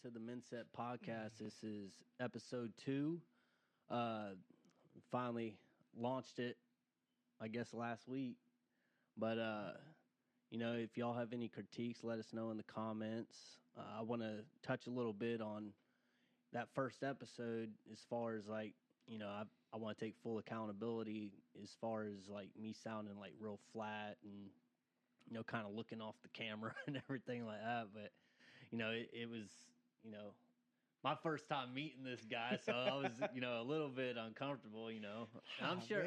To the Menset Podcast. This is episode 2. Finally launched it, I guess, last week. But, you know, if y'all have any critiques, let us know in the comments. I want to touch a little bit on that first episode as far as, like, you know, I want to take full accountability as far as, like, me sounding, like, real flat and, you know, kind of looking off the camera and everything like that. But, you know, it was... you know, my first time meeting this guy, so I was, you know, a little bit uncomfortable, you know. I'm sure,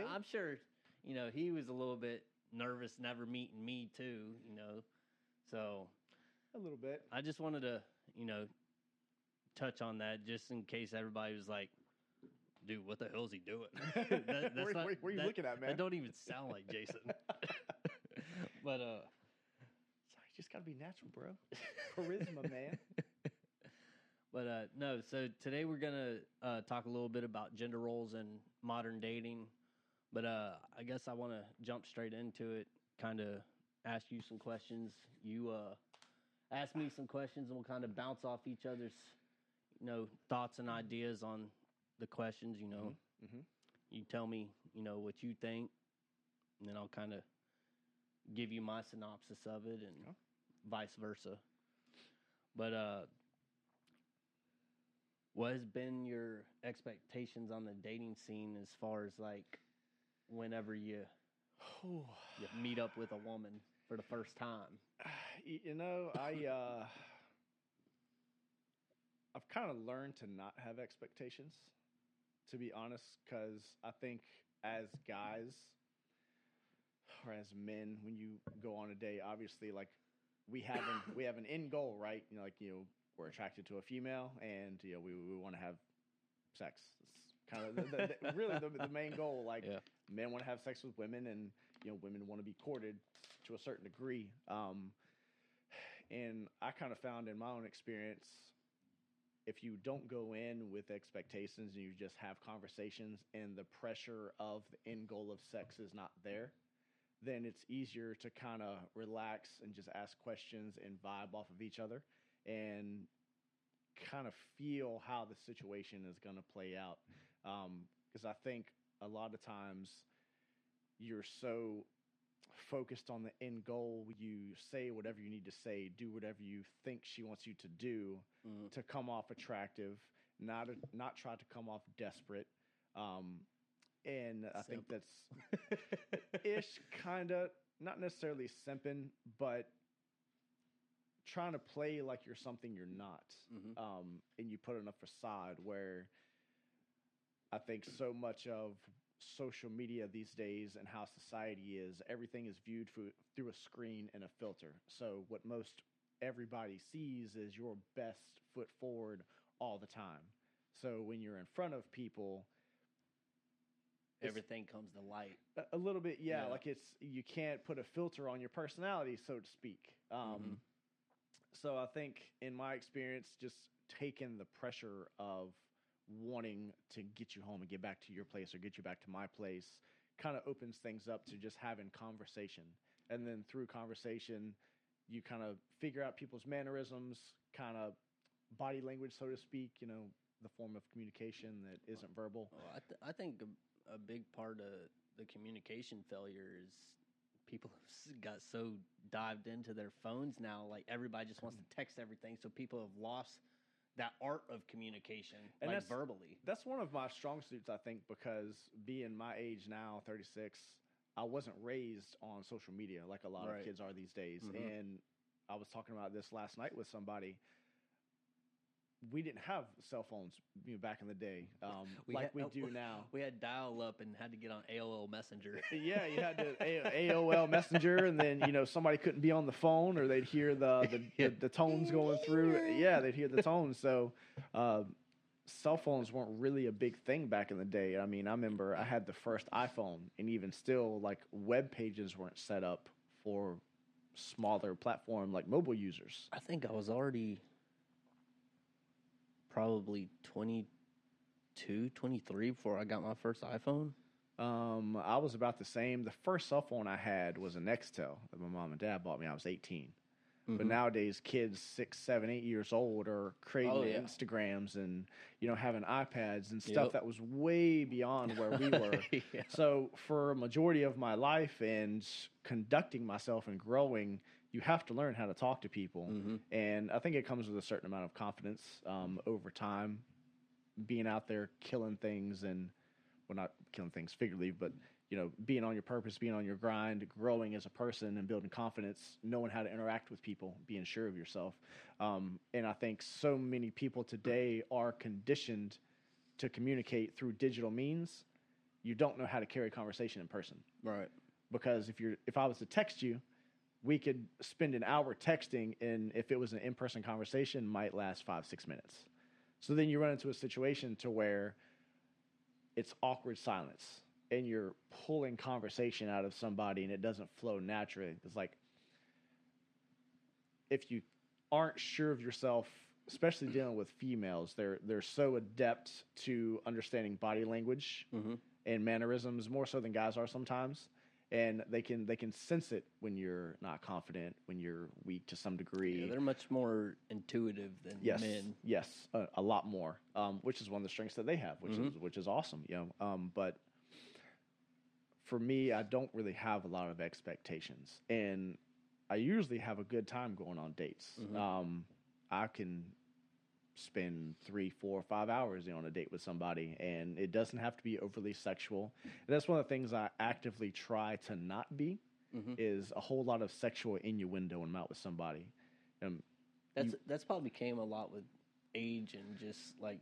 you know, he was a little bit nervous never meeting me too, you know. So a little bit. I just wanted to, you know, touch on that just in case everybody was like, dude, what the hell is he doing? What are you looking at, man? That don't even sound like Jason. But sorry, just gotta be natural, bro. Charisma, man. But no, so today we're going to talk a little bit about gender roles and modern dating. But I guess I want to jump straight into it, kind of ask you some questions. You ask me some questions, and we'll kind of bounce off each other's, you know, thoughts and ideas on the questions, you know. Mm-hmm. You tell me, you know, what you think, and then I'll kind of give you my synopsis of it and vice versa. But... what has been your expectations on the dating scene as far as, like, whenever you meet up with a woman for the first time? You know, I've kind of learned to not have expectations, to be honest, because I think as guys or as men, when you go on a date, obviously, like, we have an end goal, right? You know, like, you know, we're attracted to a female, and, you know, we want to have sex. It's kind of really the main goal. Like, men want to have sex with women, and, you know, women want to be courted to a certain degree. And I kind of found in my own experience, if you don't go in with expectations and you just have conversations, and the pressure of the end goal of sex is not there, then it's easier to kind of relax and just ask questions and vibe off of each other, and kind of feel how the situation is going to play out. Because I think a lot of times you're so focused on the end goal, you say whatever you need to say, do whatever you think she wants you to do to come off attractive, not try to come off desperate. And I think that's ish, kind of, not necessarily simping, but trying to play like you're something you're not. Mm-hmm. And you put in a facade, where I think so much of social media these days and how society is, everything is viewed through a screen and a filter. So what most everybody sees is your best foot forward all the time. So when you're in front of people, everything comes to light. A little bit, yeah. Like, it's, you can't put a filter on your personality, so to speak. Mm-hmm. So I think, in my experience, just taking the pressure of wanting to get you home and get back to your place or get you back to my place kind of opens things up to just having conversation. And then through conversation, you kind of figure out people's mannerisms, kind of body language, so to speak, you know, the form of communication that isn't verbal. Oh, I think a big part of the communication failure is... people have got so dived into their phones now. Like, everybody just wants to text everything. So people have lost that art of communication, and like, verbally. That's one of my strong suits, I think, because being my age now, 36, I wasn't raised on social media like a lot of kids are these days. Mm-hmm. And I was talking about this last night with somebody. We didn't have cell phones, you know, back in the day, we do now. We had dial-up and had to get on AOL Messenger. Yeah, you had to AOL Messenger, and then, you know, somebody couldn't be on the phone, or they'd hear the tones going through. Yeah, they'd hear the tones. So cell phones weren't really a big thing back in the day. I mean, I remember I had the first iPhone, and even still, like, web pages weren't set up for smaller platform like mobile users? I think I was already probably 22, 23 before I got my first iPhone. I was about the same. The first cell phone I had was a Nextel that my mom and dad bought me. I was 18. Mm-hmm. But nowadays, kids 6, 7, 8 years old are creating Instagrams and, you know, having iPads and stuff that was way beyond where we were. So for a majority of my life and conducting myself and growing, you have to learn how to talk to people. Mm-hmm. And I think it comes with a certain amount of confidence over time, being out there killing things and, well, not killing things figuratively, but, you know, being on your purpose, being on your grind, growing as a person and building confidence, knowing how to interact with people, being sure of yourself. And I think so many people today are conditioned to communicate through digital means. You don't know how to carry conversation in person. Right. Because if I was to text you, we could spend an hour texting, and if it was an in-person conversation, might last 5-6 minutes. So then you run into a situation to where it's awkward silence, and you're pulling conversation out of somebody and it doesn't flow naturally. It's like, if you aren't sure of yourself, especially dealing with females, they're so adept to understanding body language and mannerisms, more so than guys are sometimes. And they can sense it when you're not confident, when you're weak to some degree. Yeah, they're much more intuitive than men. Yes, a lot more, which is one of the strengths that they have, which is awesome. You know, but for me, I don't really have a lot of expectations, and I usually have a good time going on dates. Mm-hmm. I can spend 3, 4, 5 hours on a date with somebody, and it doesn't have to be overly sexual. And that's one of the things I actively try to not be, is a whole lot of sexual innuendo when I'm out with somebody. That's probably came a lot with age and just like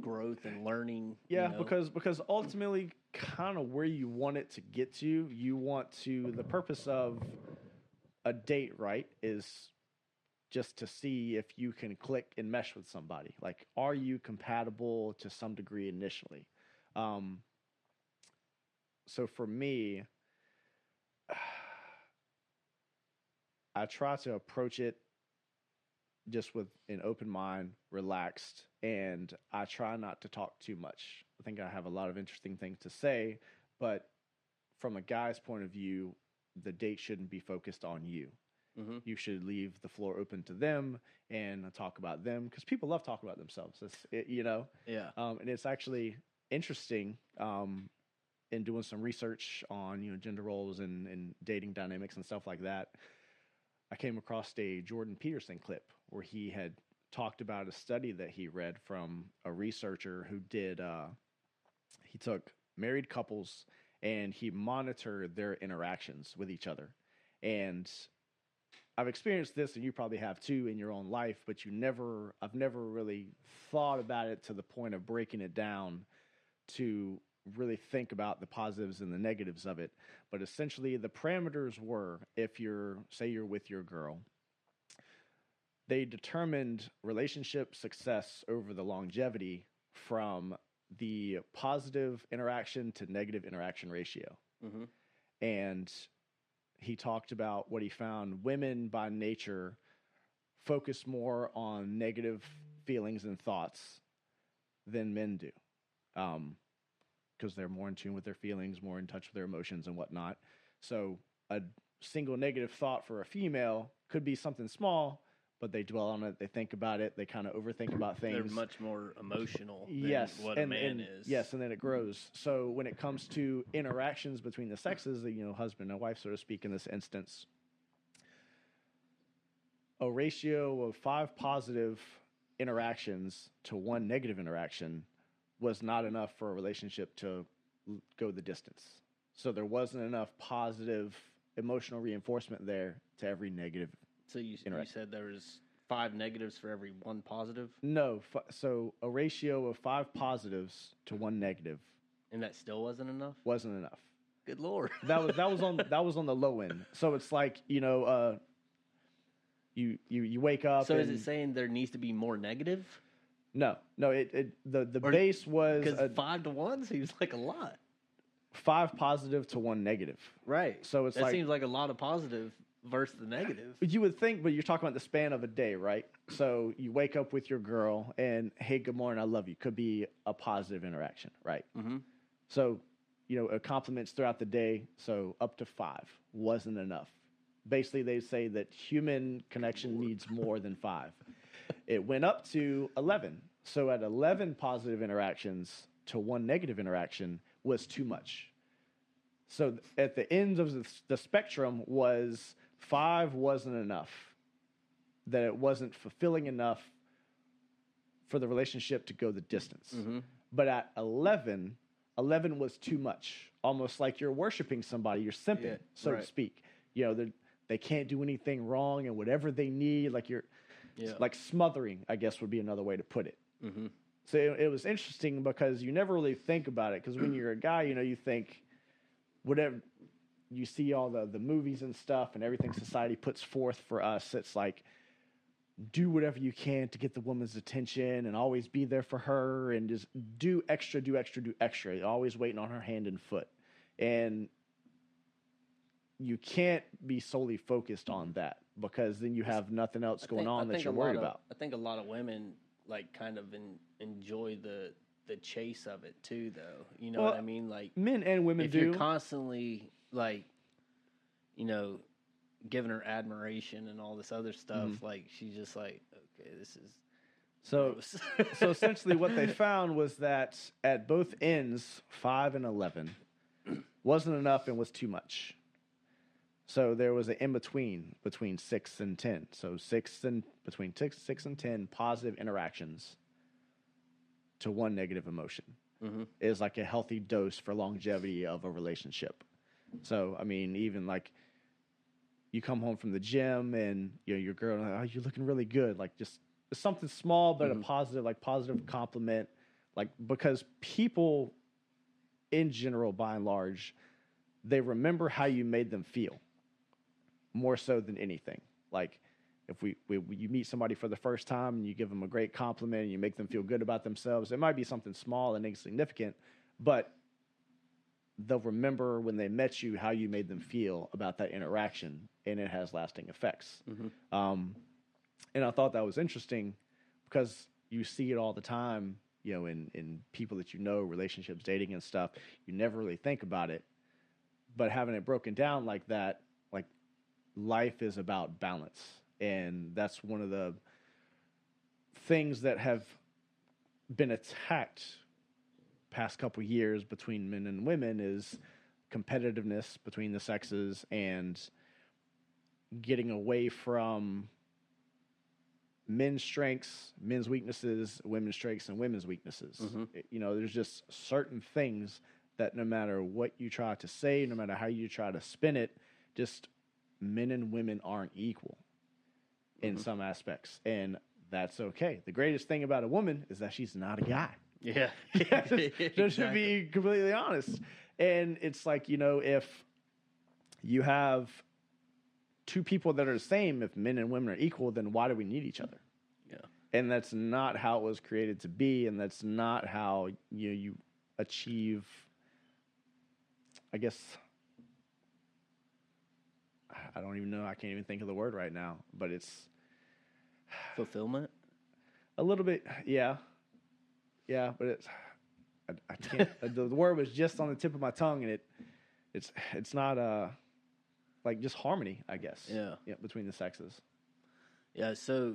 growth and learning. Yeah, you know? because ultimately, kind of where you want it to get to, you want to, the purpose of a date, right, is just to see if you can click and mesh with somebody. Like, are you compatible to some degree initially? So for me, I try to approach it just with an open mind, relaxed, and I try not to talk too much. I think I have a lot of interesting things to say, but from a guy's point of view, the date shouldn't be focused on you. Mm-hmm. You should leave the floor open to them and talk about them, because people love talking about themselves. And it's actually interesting in doing some research on, you know, gender roles and dating dynamics and stuff like that. I came across a Jordan Peterson clip where he had talked about a study that he read from a researcher who did, he took married couples and he monitored their interactions with each other. And I've experienced this, and you probably have too in your own life, but I've never really thought about it to the point of breaking it down to really think about the positives and the negatives of it. But essentially the parameters were, if say you're with your girl, they determined relationship success over the longevity from the positive interaction to negative interaction ratio. Mm-hmm. And he talked about what he found. Women by nature focus more on negative feelings and thoughts than men do, because they're more in tune with their feelings, more in touch with their emotions and whatnot. So a single negative thought for a female could be something small, but they dwell on it, they think about it, they kind of overthink about things. They're much more emotional than a man is. Yes, and then it grows. So when it comes to interactions between the sexes, you know, husband and wife, so to speak, in this instance, a ratio of 5 positive interactions to 1 negative interaction was not enough for a relationship to go the distance. So there wasn't enough positive emotional reinforcement there to every negative. So you said there was 5 negatives for every 1 positive? No. So a ratio of 5 positives to 1 negative. And that still wasn't enough? Wasn't enough. Good Lord. that was on the low end. So it's like, you know, you wake up. So is it saying there needs to be more negative? No. It the base was 5 to 1 seems like a lot. 5 positive to 1 negative. Right. So it's that seems like a lot of positive versus the negative. You would think, but you're talking about the span of a day, right? So you wake up with your girl and, hey, good morning, I love you, could be a positive interaction, right? Mm-hmm. So, you know, compliments throughout the day, so up to 5 wasn't enough. Basically, they say that human connection needs more than 5. It went up to 11. So at 11 positive interactions to 1 negative interaction was too much. So at the end of the spectrum was 5 wasn't enough, that it wasn't fulfilling enough for the relationship to go the distance. Mm-hmm. But at 11 was too much, almost like you're worshiping somebody, you're simping, to speak. You know, they can't do anything wrong, and whatever they need, like you're like smothering, I guess would be another way to put it. Mm-hmm. So it was interesting because you never really think about it, because when you're a guy, you know, you think whatever, you see all the movies and stuff and everything society puts forth for us. It's like, do whatever you can to get the woman's attention and always be there for her and just do extra. You're always waiting on her hand and foot. And you can't be solely focused on that, because then you have nothing else going on that you're worried about. I think a lot of women like kind of enjoy the chase of it too, though. You know what I mean? Like men and women do. If you're constantly like, you know, giving her admiration and all this other stuff, mm-hmm. like she's just like, okay, this is gross. So essentially what they found was that at both ends, 5 and 11 wasn't enough and was too much. So there was an in-between between 6 and 10. So between six and 10 positive interactions to 1 negative emotion mm-hmm. is like a healthy dose for longevity of a relationship. So, I mean, even like you come home from the gym and, you know, your girl, like, oh, you're looking really good. Like just something small, but mm-hmm. a positive, like positive compliment. Like, because people in general, by and large, they remember how you made them feel, more so than anything. Like if you meet somebody for the first time and you give them a great compliment and you make them feel good about themselves, it might be something small and insignificant, but they'll remember when they met you how you made them feel about that interaction, and it has lasting effects. Mm-hmm. And I thought that was interesting because you see it all the time, you know, in people that you know, relationships, dating and stuff. You never really think about it, but having it broken down like that, life is about balance, and that's one of the things that have been attacked past couple years between men and women is competitiveness between the sexes and getting away from men's strengths, men's weaknesses, women's strengths, and women's weaknesses. Mm-hmm. You know, there's just certain things that no matter what you try to say, no matter how you try to spin it, just men and women aren't equal in mm-hmm. some aspects, and that's okay. The greatest thing about a woman is that she's not a guy. Yeah. Just to be completely honest. And it's like, you know, if you have two people that are the same, if men and women are equal, then why do we need each other? Yeah. And that's not how it was created to be, and that's not how you achieve, I guess, I don't even know. I can't even think of the word right now, but it's fulfillment. A little bit. Yeah. Yeah. But it's, I can't, the word was just on the tip of my tongue, and it's not like just harmony, I guess. Yeah. Yeah. Between the sexes. Yeah. So,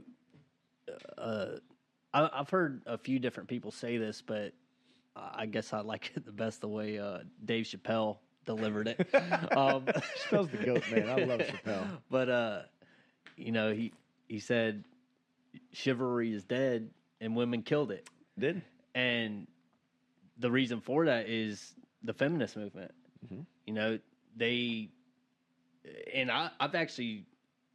I've heard a few different people say this, but I guess I like it the best the way, Dave Chappelle delivered it. Chappelle's the goat, man. I love Chappelle. But you know, he said chivalry is dead, and women killed it. Did. And the reason for that is the feminist movement. Mm-hmm. You know, I've actually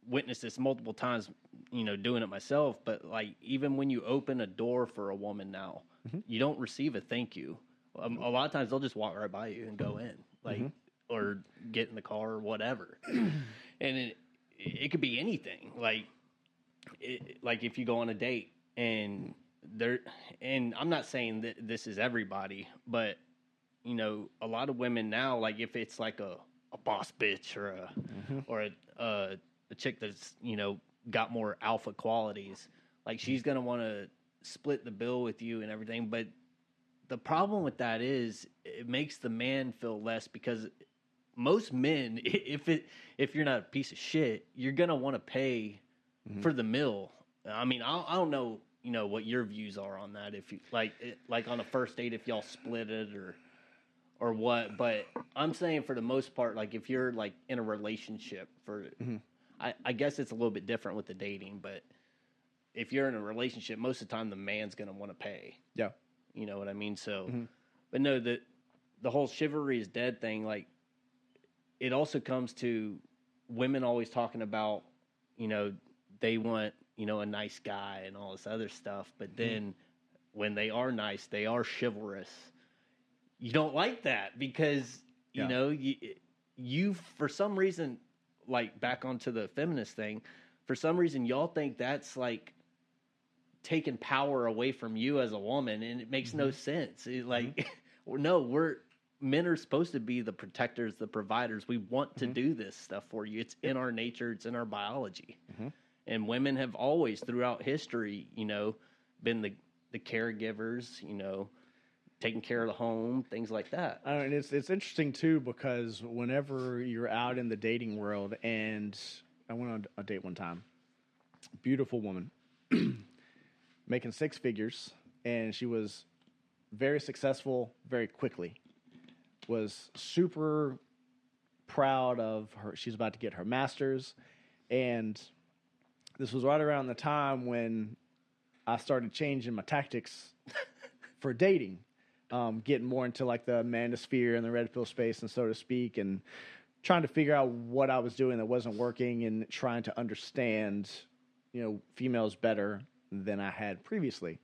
witnessed this multiple times, you know, doing it myself. But like, even when you open a door for a woman now, mm-hmm. you don't receive a thank you. A lot of times they'll just walk right by you and go in. Like, mm-hmm. or get in the car or whatever. And it could be anything. Like, if you go on a date and I'm not saying that this is everybody, but you know, a lot of women now, like if it's like a boss bitch or a or a chick that's, you know, got more alpha qualities, like she's gonna want to split the bill with you and everything. But the problem with that is it makes the man feel less, because most men, if you're not a piece of shit, you're gonna want to pay for the meal. I mean, I don't know, you know, what your views are on that. If you like on a first date, if y'all split it or what. But I'm saying for the most part, like if you're like in a relationship for, I guess it's a little bit different with the dating, but if you're in a relationship, most of the time the man's going to want to pay. Yeah. You know what I mean? So, but no, the whole chivalry is dead thing, like it also comes to women always talking about, you know, they want, you know, a nice guy and all this other stuff. But then when they are nice, they are chivalrous. You don't like that because, you know, you for some reason, like back onto the feminist thing, for some reason y'all think that's like taking power away from you as a woman, and it makes no sense. It, like, no, men are supposed to be the protectors, the providers. We want to do this stuff for you. It's in our nature. It's in our biology. And women have always throughout history, you know, been the caregivers, you know, taking care of the home, things like that. I mean, it's interesting too, because whenever you're out in the dating world, and I went on a date one time, beautiful woman making six figures, and she was very successful very quickly, was super proud of her. She's about to get her master's, and this was right around the time when I started changing my tactics for dating, getting more into like the manosphere and the red pill space, and so to speak, and trying to figure out what I was doing that wasn't working, and trying to understand, you know, females better than I had previously.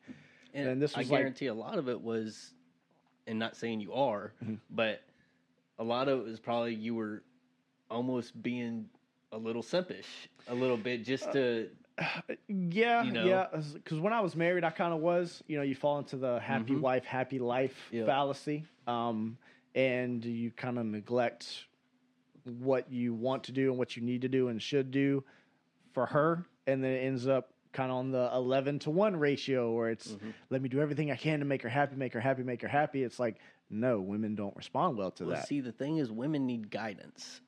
And this was, I guarantee, like, a lot of it was, and not saying you are, but a lot of it was probably you were almost being a little simpish a little bit, just to you know. Because when I was married, I kind of was, you know, you fall into the happy wife, happy life fallacy, and you kind of neglect what you want to do and what you need to do and should do for her, and then it ends up kind of on the 11-to-1 ratio, where it's let me do everything I can to make her happy, make her happy, make her happy. It's like, no, women don't respond well to that. See, the thing is, women need guidance.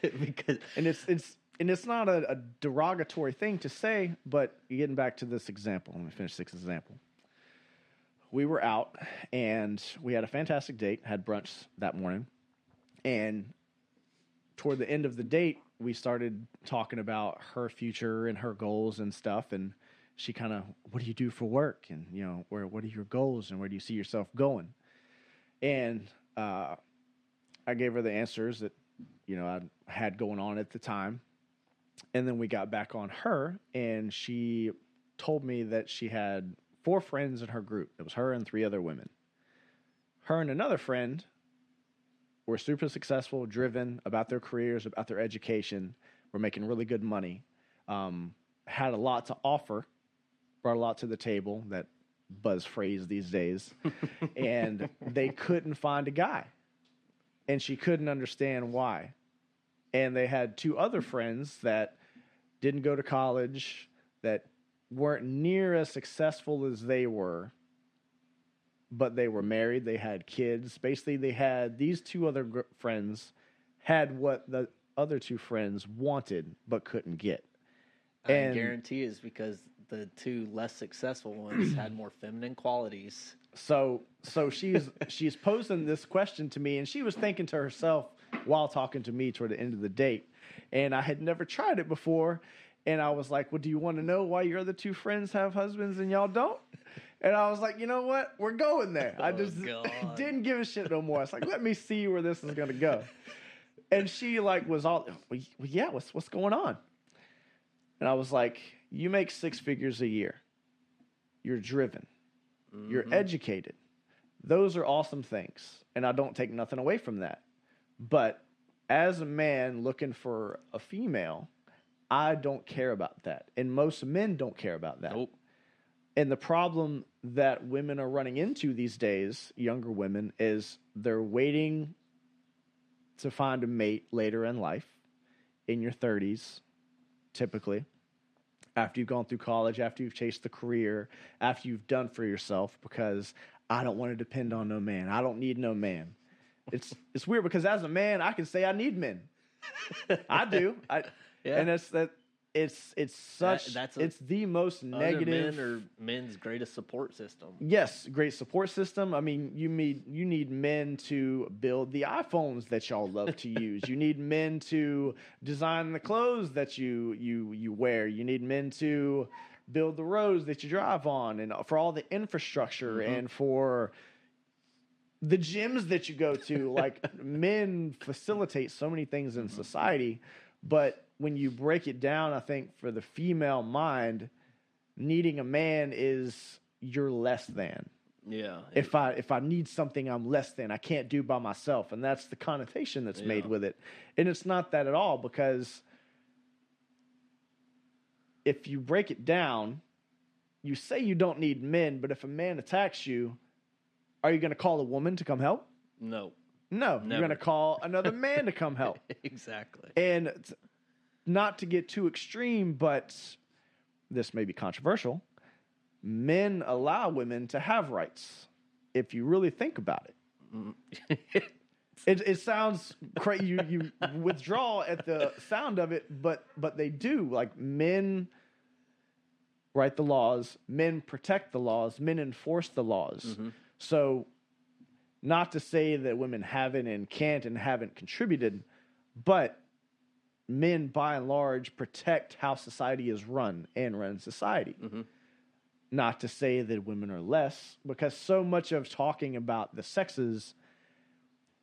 Because it's not a derogatory thing to say, but getting back to this example, let me finish this example. We were out and we had a fantastic date, had brunch that morning, and toward the end of the date, we started talking about her future and her goals and stuff, and she kind of, what do you do for work, and, you know, where, what are your goals, and where do you see yourself going? And I gave her the answers that, you know, I had going on at the time. And then we got back on her, and she told me that she had 4 friends in her group. It was her and 3 other women. Her and another friend were super successful, driven about their careers, about their education, were making really good money, had a lot to offer, brought a lot to the table, that buzz phrase these days, and they couldn't find a guy. And she couldn't understand why. And they had 2 other friends that didn't go to college, that weren't near as successful as they were, but they were married, they had kids. Basically, they had these 2 other friends had what the other 2 friends wanted but couldn't get. And I guarantee it's because the 2 less successful ones had more feminine qualities. So she's posing this question to me, and she was thinking to herself while talking to me toward the end of the date. And I had never tried it before, and I was like, well, do you want to know why your other 2 friends have husbands and y'all don't? And I was like, you know what? We're going there. I just didn't give a shit no more. It's like, let me see where this is going to go. And she like was all, well, yeah, what's going on? And I was like, you make 6 figures a year. You're driven. You're educated. Those are awesome things, and I don't take nothing away from that. But as a man looking for a female, I don't care about that, and most men don't care about that. Nope. And the problem that women are running into these days, younger women, is they're waiting to find a mate later in life, in your 30s, typically, after you've gone through college, after you've chased the career, after you've done for yourself, because I don't want to depend on no man. I don't need no man. It's weird because as a man, I can say I need men. I do. And it's that. It's the most negative. Men's greatest support system. Yes, great support system. I mean, you need men to build the iPhones that y'all love to use. You need men to design the clothes that you wear. You need men to build the roads that you drive on, and for all the infrastructure and for the gyms that you go to. Like, men facilitate so many things in society, but when you break it down, I think for the female mind, needing a man is you're less than. Yeah. If I need something, I'm less than. I can't do by myself. And that's the connotation that's made with it. And it's not that at all, because if you break it down, you say you don't need men, but if a man attacks you, are you going to call a woman to come help? No. Never. You're going to call another man to come help. Exactly. And not to get too extreme, but this may be controversial, men allow women to have rights, if you really think about it. It sounds crazy. You withdraw at the sound of it, but they do. Like, men write the laws, men protect the laws, men enforce the laws. So not to say that women haven't and can't and haven't contributed, but men, by and large, protect how society is run and run society. Not to say that women are less, because so much of talking about the sexes,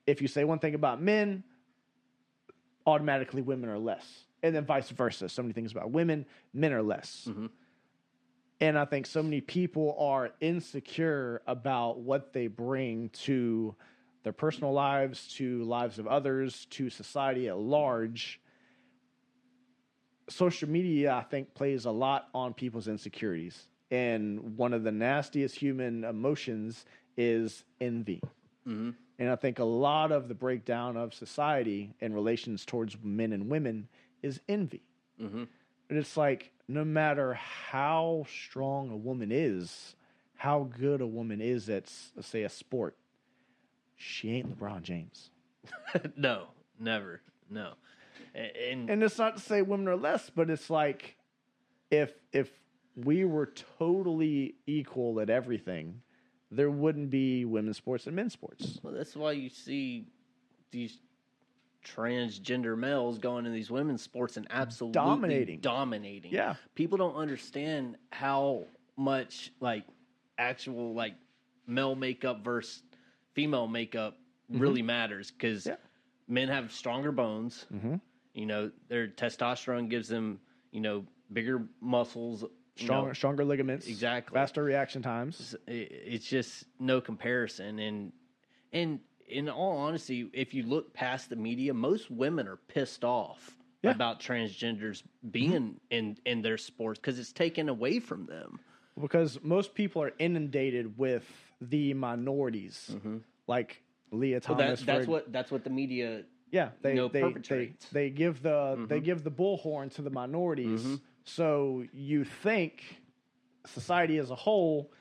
if you say one thing about men, automatically women are less. And then vice versa. So many things about women, men are less. And I think so many people are insecure about what they bring to their personal lives, to lives of others, to society at large. Social media, I think, plays a lot on people's insecurities. And one of the nastiest human emotions is envy. And I think a lot of the breakdown of society and relations towards men and women is envy. And it's like, no matter how strong a woman is, how good a woman is at, say, a sport, she ain't LeBron James. No, never. No. And it's not to say women are less, but it's like if we were totally equal at everything, there wouldn't be women's sports and men's sports. Well, that's why you see these transgender males going in these women's sports and absolutely dominating. Yeah. People don't understand how much actual male makeup versus female makeup really matters, because men have stronger bones. You know, their testosterone gives them, bigger muscles, stronger ligaments, exactly, faster reaction times. It's just no comparison. And in all honesty, if you look past the media, most women are pissed off about transgenders being in their sports, because it's taken away from them. Because most people are inundated with the minorities, like Leah Thomas. So that's what the media perpetrates. They give the bullhorn to the minorities. So you think society as a whole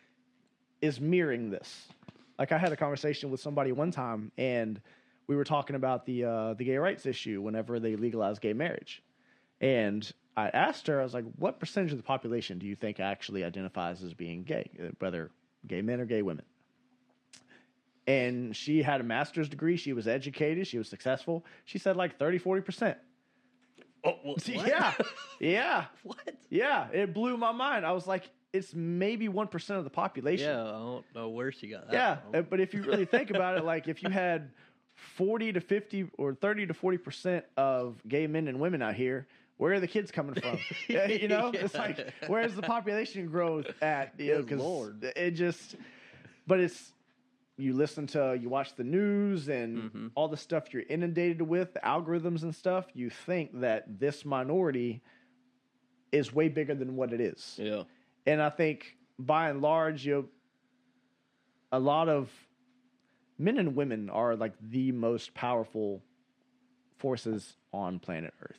is mirroring this. Like, I had a conversation with somebody one time, and we were talking about the gay rights issue whenever they legalized gay marriage. And I asked her, I was like, what percentage of the population do you think actually identifies as being gay, whether gay men or gay women? And she had a master's degree. She was educated. She was successful. She said 30-40%. Oh, what? Yeah. Yeah. What? Yeah. It blew my mind. I was like, it's maybe 1% of the population. Yeah. I don't know where she got that from. But if you really think about it, if you had 40-50 or 30-40% of gay men and women out here, where are the kids coming from? It's like, where's the population growth at? Good Lord. You listen to, you watch the news and all the stuff you're inundated with, the algorithms and stuff, you think that this minority is way bigger than what it is. Yeah. And I think by and large, a lot of men and women are like the most powerful forces on planet Earth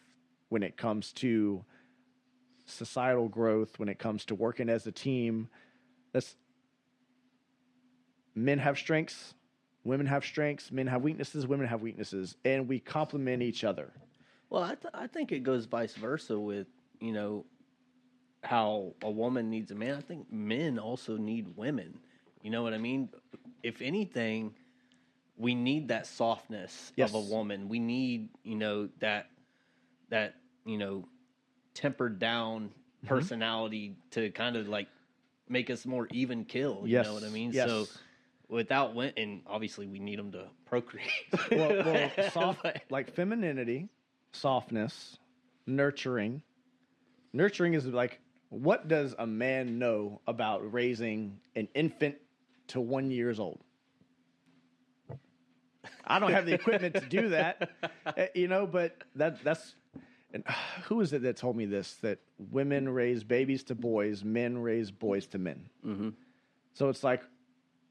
when it comes to societal growth, when it comes to working as a team. That's, men have strengths, women have strengths, men have weaknesses, women have weaknesses, and we complement each other. Well, I think it goes vice versa with, you know, how a woman needs a man. I think men also need women. You know what I mean? If anything, we need that softness of a woman. We need, you know, that, you know, tempered down personality to kind of like make us more even kill. You know what I mean? Yes. So without, and obviously we need them to procreate. well, soft, like femininity, softness, nurturing. Nurturing is like, what does a man know about raising an infant to 1 year old? I don't have the equipment to do that, you know, but that's, and who is it that told me this, that women raise babies to boys, men raise boys to men. Mm-hmm. So it's like,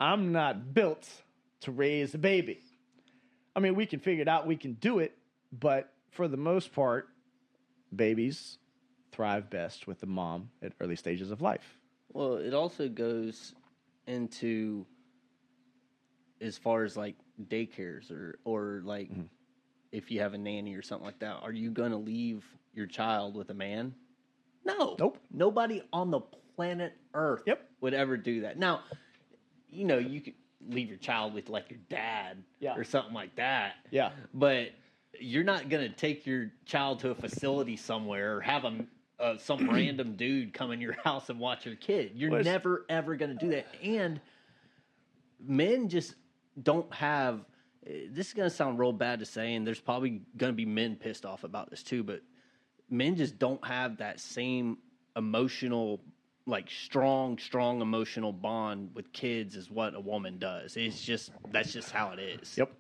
I'm not built to raise a baby. I mean, we can figure it out. We can do it. But for the most part, babies thrive best with the mom at early stages of life. Well, it also goes into as far as like daycares or like if you have a nanny or something like that, are you going to leave your child with a man? No. Nope. Nobody on the planet Earth would ever do that. Now, you know, you could leave your child with like your dad or something like that. Yeah. But you're not going to take your child to a facility somewhere or have some random dude come in your house and watch your kid. You're never, ever going to do that. And men just don't have – this is going to sound real bad to say, and there's probably going to be men pissed off about this too, but men just don't have that same emotional – like strong emotional bond with kids is what a woman does. It's just, that's just how it is. Yep.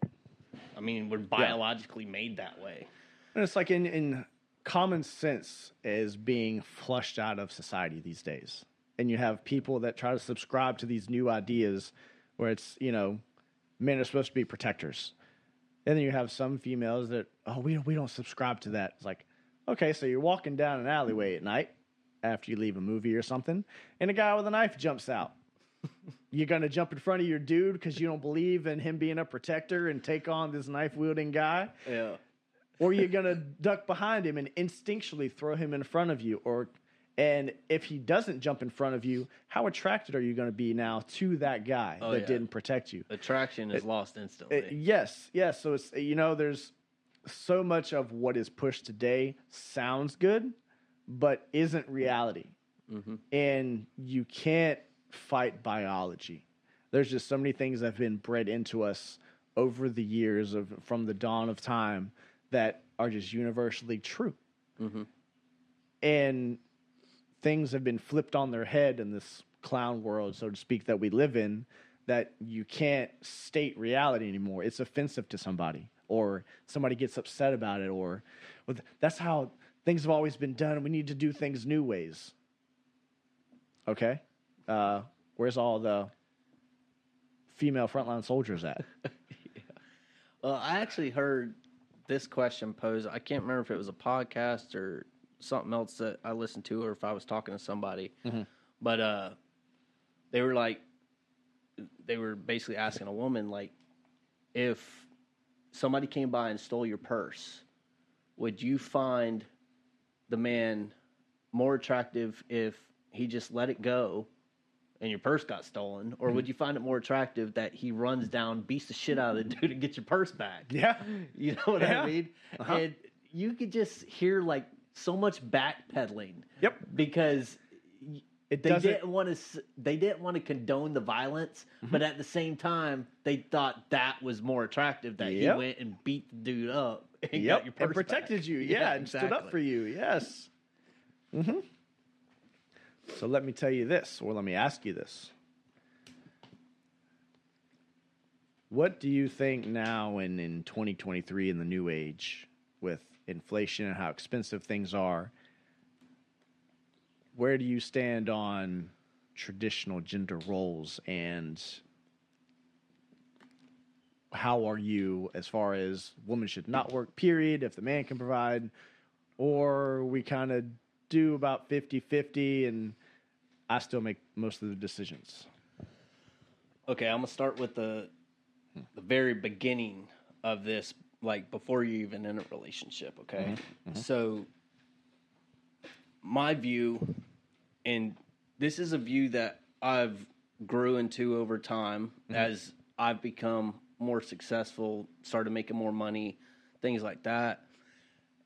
I mean, we're biologically made that way. And it's like in common sense is being flushed out of society these days. And you have people that try to subscribe to these new ideas where it's, you know, men are supposed to be protectors. And then you have some females that, oh, we don't subscribe to that. It's like, okay, so you're walking down an alleyway at night after you leave a movie or something, and a guy with a knife jumps out. You're going to jump in front of your dude because you don't believe in him being a protector and take on this knife-wielding guy? Yeah. Or you're going to duck behind him and instinctually throw him in front of you? And if he doesn't jump in front of you, how attracted are you going to be now to that guy didn't protect you? Attraction is lost instantly. Yes. So it's, you know, there's so much of what is pushed today sounds good, but isn't reality. Mm-hmm. And you can't fight biology. There's just so many things that have been bred into us over the years from the dawn of time that are just universally true. Mm-hmm. And things have been flipped on their head in this clown world, so to speak, that we live in, that you can't state reality anymore. It's offensive to somebody, or somebody gets upset about it, or that's how things have always been done. We need to do things new ways. Okay. Where's all the female frontline soldiers at? Well, I actually heard this question posed. I can't remember if it was a podcast or something else that I listened to, or if I was talking to somebody. Mm-hmm. But they were basically asking a woman, like, if somebody came by and stole your purse, would you find the man more attractive if he just let it go and your purse got stolen, or would you find it more attractive that he runs down, beats the shit out of the dude and gets your purse back? Yeah. You know what I mean? Uh-huh. And you could just hear like so much backpedaling. Yep. Because they didn't want to condone the violence, but at the same time they thought that was more attractive that he went and beat the dude up and got your purse and protected back. You. Yeah, yeah, and stood up for you. Yes. Mm-hmm. So let me tell you this, or let me ask you this. What do you think now and in 2023 in the new age with inflation and how expensive things are, where do you stand on traditional gender roles and how are you as far as women should not work, period, if the man can provide, or we kind of do about 50-50 and I still make most of the decisions? Okay, I'm going to start with the very beginning of this, like before you're even in a relationship, okay? Mm-hmm. Mm-hmm. So my view, and this is a view that I've grew into over time, mm-hmm. as I've become more successful, started making more money, things like that,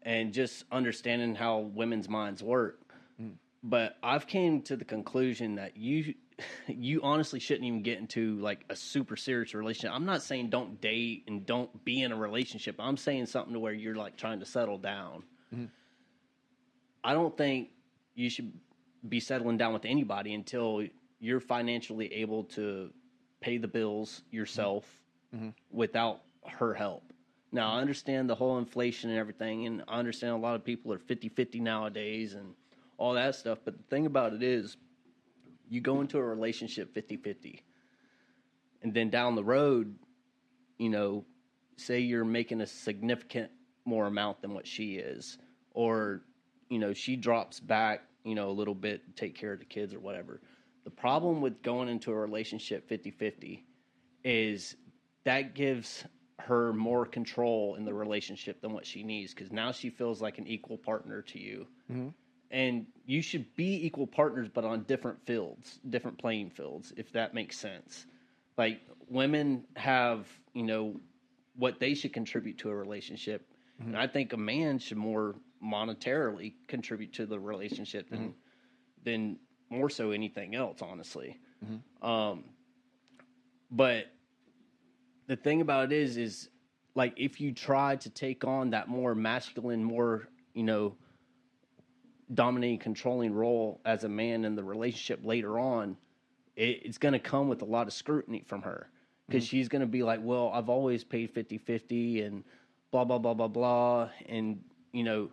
and just understanding how women's minds work. Mm. But I've came to the conclusion that you honestly shouldn't even get into like a super serious relationship. I'm not saying don't date and don't be in a relationship. I'm saying something to where you're like trying to settle down. Mm-hmm. I don't think you should be settling down with anybody until you're financially able to pay the bills yourself, mm-hmm. without her help. Now, I understand the whole inflation and everything, and I understand a lot of people are 50-50 nowadays and all that stuff, but the thing about it is you go into a relationship 50-50, and then down the road, you know, say you're making a significant more amount than what she is, or, you know, she drops back, you know, a little bit to take care of the kids or whatever. The problem with going into a relationship 50-50 is that gives her more control in the relationship than what she needs, because now she feels like an equal partner to you. Mm-hmm. And you should be equal partners, but on different fields, different playing fields, if that makes sense. Like, women have, you know, what they should contribute to a relationship. Mm-hmm. And I think a man should more monetarily contribute to the relationship than mm-hmm. than more so anything else, honestly. Mm-hmm. But the thing about it is like, if you try to take on that more masculine, more, you know, dominating, controlling role as a man in the relationship later on, it's going to come with a lot of scrutiny from her, because mm-hmm. she's going to be like, well, I've always paid 50-50 and blah, blah, blah, blah, blah. And, you know,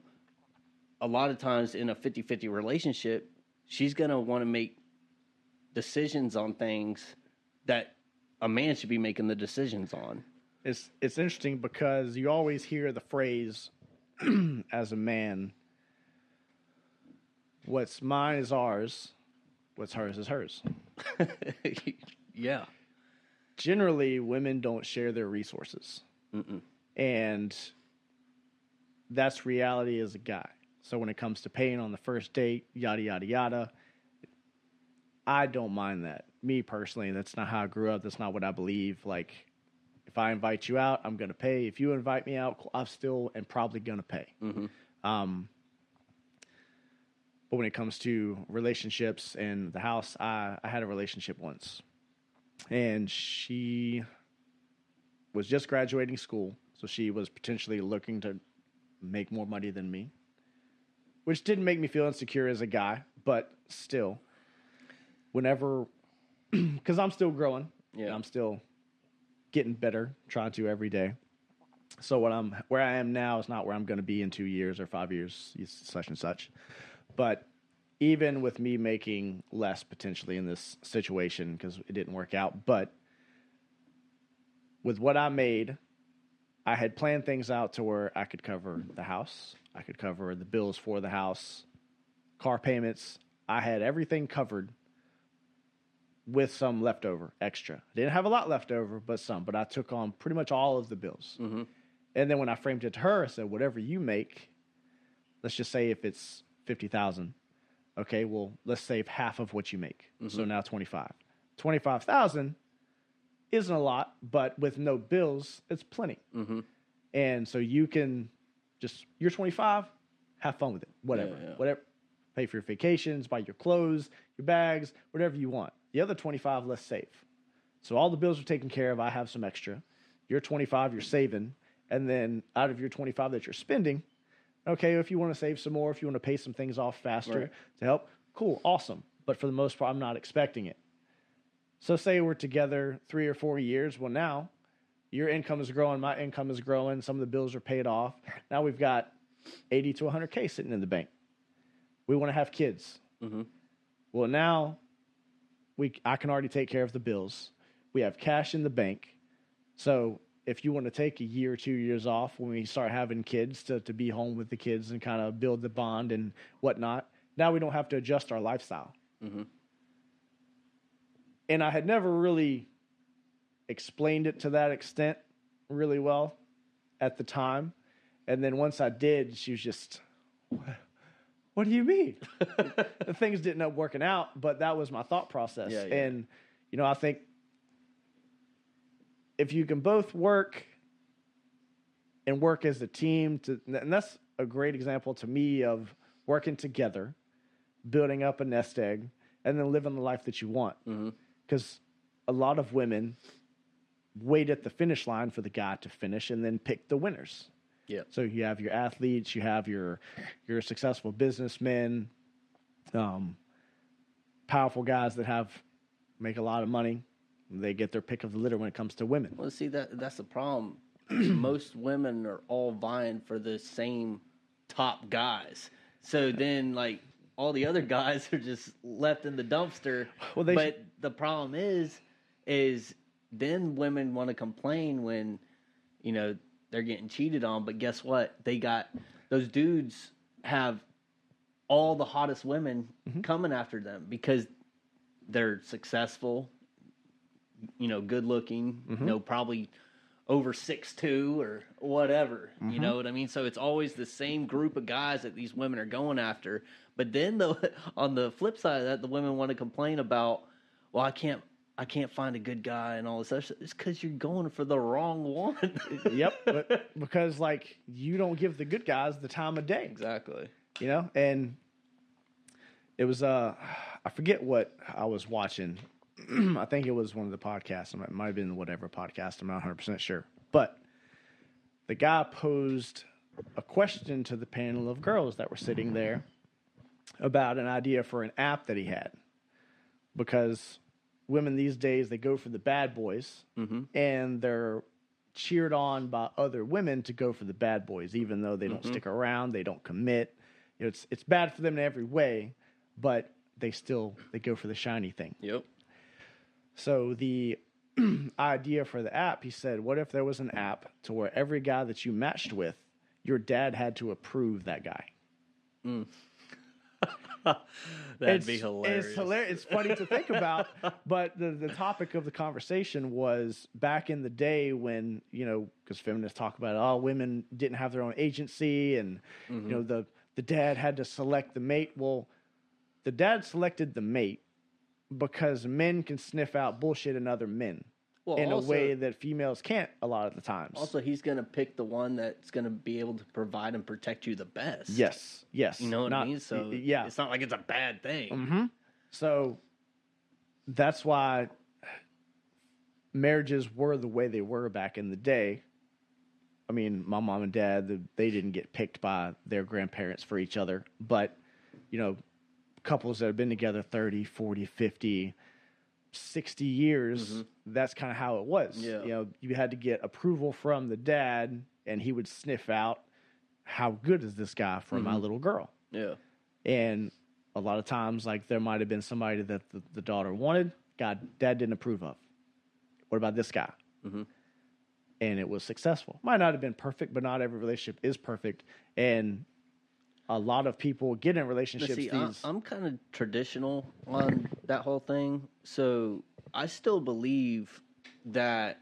a lot of times in a 50-50 relationship, she's going to want to make decisions on things that a man should be making the decisions on. It's interesting, because you always hear the phrase, as a man, what's mine is ours, what's hers is hers. Yeah. Generally, women don't share their resources. Mm-mm. And that's reality as a guy. So when it comes to paying on the first date, yada, yada, yada, I don't mind that. Me personally, that's not how I grew up. That's not what I believe. Like, if I invite you out, I'm going to pay. If you invite me out, I still am probably going to pay. Mm-hmm. But when it comes to relationships and the house, I had a relationship once. And she was just graduating school, so she was potentially looking to make more money than me, which didn't make me feel insecure as a guy, but still, whenever, because I'm still growing, yeah, I'm still getting better, trying to every day. So where I am now is not where I'm going to be in 2 years or 5 years, such and such. But even with me making less potentially in this situation, because it didn't work out, but with what I made, I had planned things out to where I could cover the house, I could cover the bills for the house, car payments. I had everything covered with some leftover extra. I didn't have a lot left over, but some. But I took on pretty much all of the bills. Mm-hmm. And then when I framed it to her, I said, whatever you make, let's just say if it's $50,000, okay, well, let's save half of what you make. Mm-hmm. So now $25,000 isn't a lot, but with no bills, it's plenty. Mm-hmm. And so you can just, you're 25, have fun with it, whatever, yeah, yeah. whatever. Pay for your vacations, buy your clothes, your bags, whatever you want. The other 25, let's save. So all the bills are taken care of. I have some extra. You're 25, you're saving. And then out of your 25 that you're spending, okay, if you want to save some more, if you want to pay some things off faster right. to help, cool, awesome. But for the most part, I'm not expecting it. So say we're together 3 or 4 years. Well, now your income is growing. My income is growing. Some of the bills are paid off. Now we've got 80 to 100K sitting in the bank. We want to have kids. Mm-hmm. Well, now I can already take care of the bills. We have cash in the bank. So if you want to take a year or 2 years off when we start having kids to be home with the kids and kind of build the bond and whatnot, now we don't have to adjust our lifestyle. Mm-hmm. And I had never really explained it to that extent really well at the time. And then once I did, she was just, what do you mean? Things didn't end up working out, but that was my thought process. Yeah, yeah. And, you know, I think if you can both work and work as a team, and that's a great example to me of working together, building up a nest egg, and then living the life that you want. Because mm-hmm. a lot of women wait at the finish line for the guy to finish and then pick the winners. Yeah. So you have your athletes, you have your successful businessmen, powerful guys that make a lot of money. They get their pick of the litter when it comes to women. Well, see, that's the problem. Most women are all vying for the same top guys. So then, like, all the other guys are just left in the dumpster. Well, but the problem is then women want to complain when, you know, they're getting cheated on. But guess what? Those dudes have all the hottest women mm-hmm. coming after them because they're successful, you know, good looking, mm-hmm. you know, probably over 6'2" or whatever, mm-hmm. you know what I mean? So it's always the same group of guys that these women are going after. But then on the flip side of that, the women want to complain about, well, I can't find a good guy and all this other stuff. It's because you're going for the wrong one. Yep. Because like you don't give the good guys the time of day. Exactly. You know, and it was, I forget what I was watching. I think it was one of the podcasts. It might have been whatever podcast. I'm not 100% sure. But the guy posed a question to the panel of girls that were sitting there about an idea for an app that he had. Because women these days, they go for the bad boys, mm-hmm. and they're cheered on by other women to go for the bad boys, even though they don't mm-hmm. stick around, they don't commit. You know, it's bad for them in every way, but they go for the shiny thing. Yep. So the idea for the app, he said, what if there was an app to where every guy that you matched with, your dad had to approve that guy? Mm. That'd be hilarious. It's hilarious. It's funny to think about, but the topic of the conversation was back in the day when, you know, because feminists talk about all women didn't have their own agency and, mm-hmm. you know, the dad had to select the mate. Well, the dad selected the mate because men can sniff out bullshit in other men in a way that females can't a lot of the times. Also, he's going to pick the one that's going to be able to provide and protect you the best. Yes, yes. You know what I mean? So yeah. It's not like it's a bad thing. Mm-hmm. So that's why marriages were the way they were back in the day. I mean, my mom and dad, they didn't get picked by their grandparents for each other. But, you know, couples that have been together 30, 40, 50, 60 years, mm-hmm. that's kind of how it was. Yeah. You know, you had to get approval from the dad, and he would sniff out, how good is this guy for mm-hmm. my little girl? Yeah. And a lot of times, like, there might have been somebody that the daughter wanted, dad didn't approve of. What about this guy? Mm-hmm. And it was successful. Might not have been perfect, but not every relationship is perfect. And a lot of people get in relationships. See, I'm kind of traditional on that whole thing. So I still believe that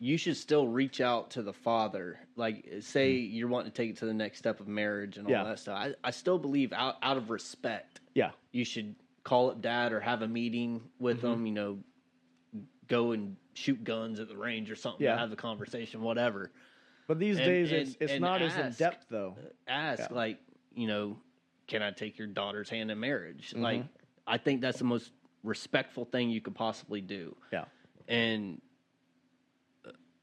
you should still reach out to the father. Like, say you're wanting to take it to the next step of marriage and all yeah. that stuff. I still believe out of respect. Yeah. You should call up dad or have a meeting with mm-hmm. him, you know, go and shoot guns at the range or something. Yeah. Have the conversation, whatever. But these days, it's not as in-depth, though. Ask, yeah. like, you know, can I take your daughter's hand in marriage? Mm-hmm. Like, I think that's the most respectful thing you could possibly do. Yeah. And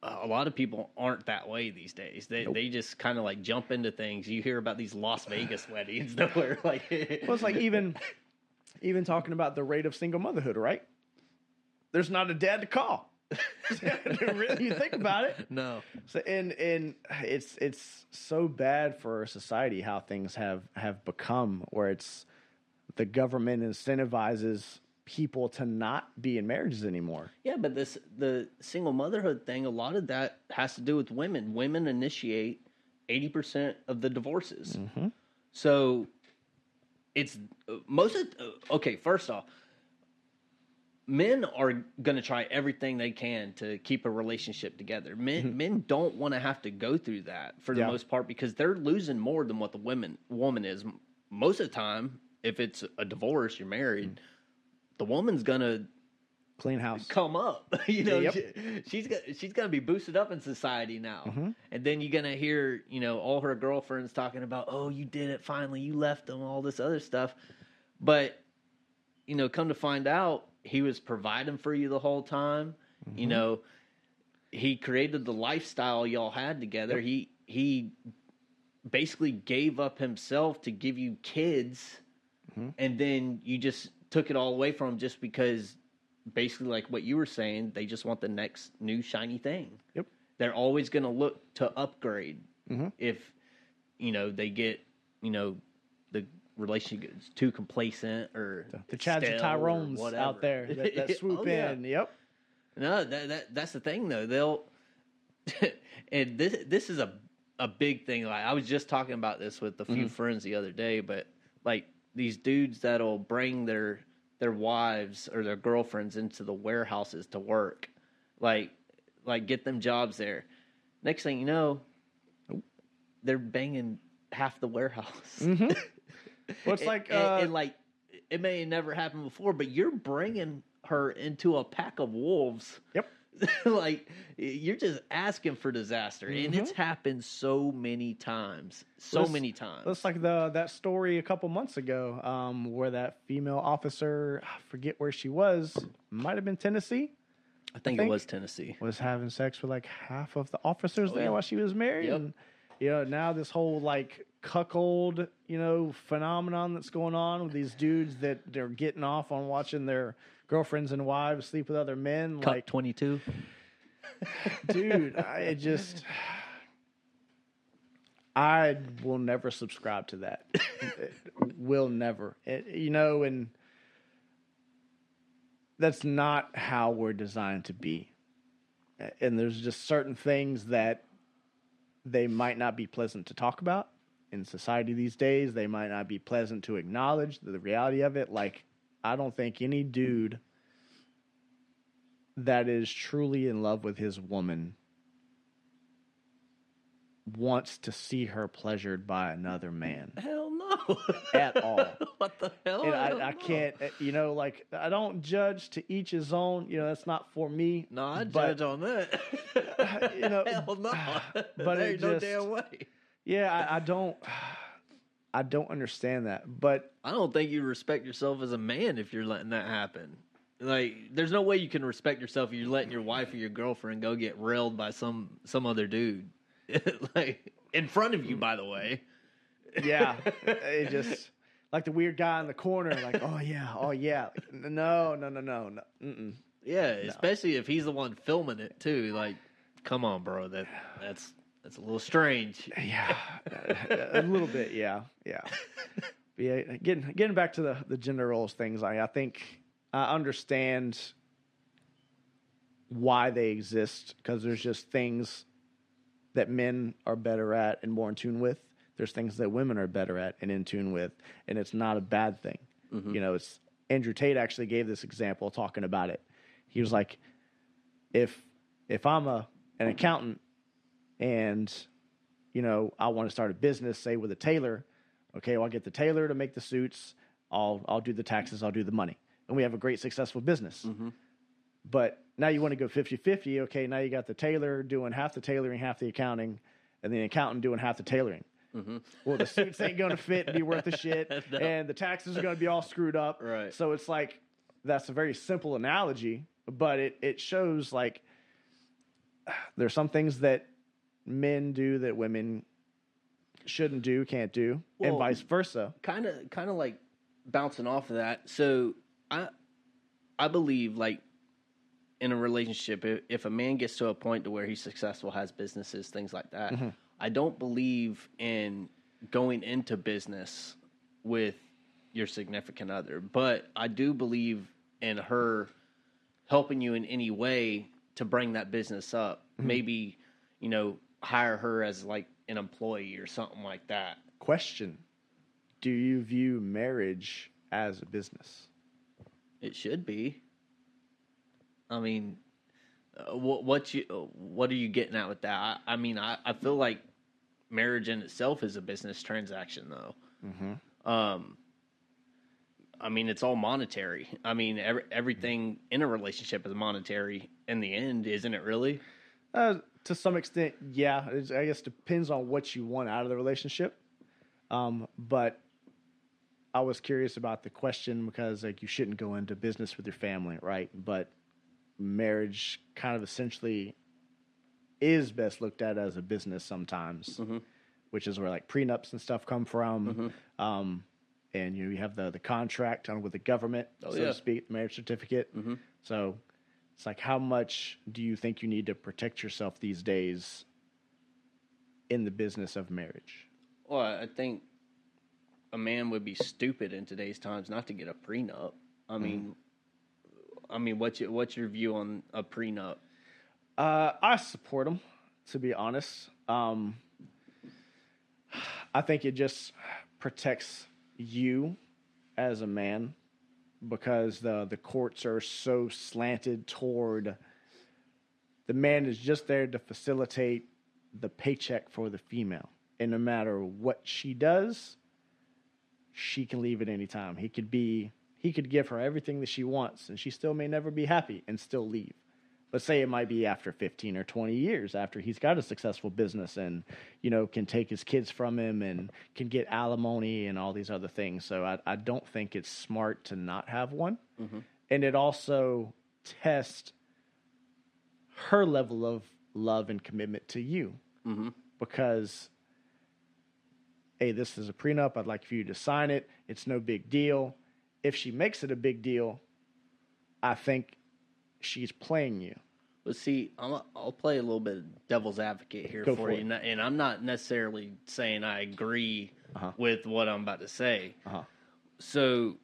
a lot of people aren't that way these days. They just kind of, like, jump into things. You hear about these Las Vegas weddings. Where, like, well, it's like even talking about the rate of single motherhood, right? There's not a dad to call. Really, you think about it. No. So and it's so bad for society how things have become, where it's the government incentivizes people to not be in marriages anymore. Yeah, but the single motherhood thing, a lot of that has to do with women. Women initiate 80% of the divorces. Mm-hmm. So it's okay, first off, men are going to try everything they can to keep a relationship together. Men don't want to have to go through that for the most part, because they're losing more than what the woman is. Most of the time, if it's a divorce, you're married, the woman's going to clean house, come up, you know, she's going to be boosted up in society now. Mm-hmm. And then you're going to hear, you know, all her girlfriends talking about, oh, you did it. Finally, you left them, all this other stuff. But, you know, come to find out, he was providing for you the whole time. Mm-hmm. You know, he created the lifestyle y'all had together. Yep. He basically gave up himself to give you kids. Mm-hmm. And then you just took it all away from him just because, basically, like what you were saying, they just want the next new shiny thing. Yep. They're always going to look to upgrade. Mm-hmm. If, you know, they get, you know, the relationship is too complacent, or the Chads and Tyrones out there that swoop in. Yeah. Yep. No, that's the thing though. They'll and this is a big thing. Like, I was just talking about this with a few friends the other day, but like these dudes that'll bring their wives or their girlfriends into the warehouses to work, like get them jobs there. Next thing you know, they're banging half the warehouse. Mm-hmm. Well, it's like, and like it may have never happened before, but you're bringing her into a pack of wolves. Yep. Like, you're just asking for disaster. Mm-hmm. And it's happened so many times. It's like that story a couple months ago, where that female officer, I forget where she was, might have been Tennessee. I think it was Tennessee. Was having sex with like half of the officers while she was married. Yep. And, you know, now this whole like cuckold, you know, phenomenon that's going on with these dudes that they're getting off on watching their girlfriends and wives sleep with other men. Cup like 22. Dude, I will never subscribe to that. Will never. You know, and that's not how we're designed to be. And there's just certain things that they might not be pleasant to talk about in society these days. They might not be pleasant to acknowledge the reality of it. Like, I don't think any dude that is truly in love with his woman wants to see her pleasured by another man. Hell no. At all. What the hell? And I can't, you know, like, I don't judge, to each his own. You know, that's not for me. No, I judge on that. You know, hell no. But there ain't no damn way. Yeah, I don't understand that. But I don't think you respect yourself as a man if you're letting that happen. Like, there's no way you can respect yourself if you're letting your wife or your girlfriend go get railed by some other dude. Like, in front of you, by the way. Yeah. It just, like the weird guy in the corner, like, oh yeah. Like, no. Mm-mm. Yeah, especially if he's the one filming it, too. Like, come on, bro. That's a little strange. Yeah. A little bit, yeah. Yeah. But yeah, getting back to the gender roles things, I think I understand why they exist, because there's just things that men are better at and more in tune with. There's things that women are better at and in tune with, and it's not a bad thing. Mm-hmm. You know, it's Andrew Tate actually gave this example talking about it. He was like, if I'm an accountant and, you know, I want to start a business, say with a tailor, okay, well, I'll get the tailor to make the suits. I'll do the taxes. I'll do the money. And we have a great successful business. Mm-hmm. But now you want to go 50-50. Okay, now you got the tailor doing half the tailoring, half the accounting, and the accountant doing half the tailoring. Mm-hmm. Well, the suits ain't going to fit and be worth a shit, no. And the taxes are going to be all screwed up. Right. So it's like, that's a very simple analogy, but it shows, like, there's some things that men do that women shouldn't do, can't do, and vice versa. Kind of like bouncing off of that. So I believe, like, in a relationship, if a man gets to a point to where he's successful, has businesses, things like that, mm-hmm. I don't believe in going into business with your significant other, but I do believe and her helping you in any way to bring that business up. Mm-hmm. Maybe, you know, hire her as like an employee or something like that. Question: do you view marriage as a business? It should be. I mean, what are you getting at with that? I mean, I feel like marriage in itself is a business transaction, though. Mm-hmm. I mean, it's all monetary. I mean, everything in a relationship is monetary in the end, isn't it really? To some extent, yeah. I guess depends on what you want out of the relationship. But I was curious about the question because, like, you shouldn't go into business with your family, right? But marriage kind of essentially is best looked at as a business sometimes, mm-hmm. which is where, like, prenups and stuff come from. Mm-hmm. And you have the contract on with the government, to speak, the marriage certificate. Mm-hmm. So it's like, how much do you think you need to protect yourself these days in the business of marriage? Well, I think a man would be stupid in today's times not to get a prenup. I mean, mm-hmm. I mean, what's your view on a prenup? I support them, to be honest. I think it just protects you as a man, because the courts are so slanted toward the man is just there to facilitate the paycheck for the female, and no matter what she does, she can leave at any time. He could give her everything that she wants, and she still may never be happy and still leave. But say it might be after 15 or 20 years, after he's got a successful business and, you know, can take his kids from him and can get alimony and all these other things. So I don't think it's smart to not have one. Mm-hmm. And it also tests her level of love and commitment to you. Mm-hmm. Because, hey, this is a prenup. I'd like for you to sign it. It's no big deal. If she makes it a big deal, I think she's playing you. Well, see, I'll play a little bit of devil's advocate here for you. And I'm not necessarily saying I agree uh-huh. with what I'm about to say. Uh-huh. So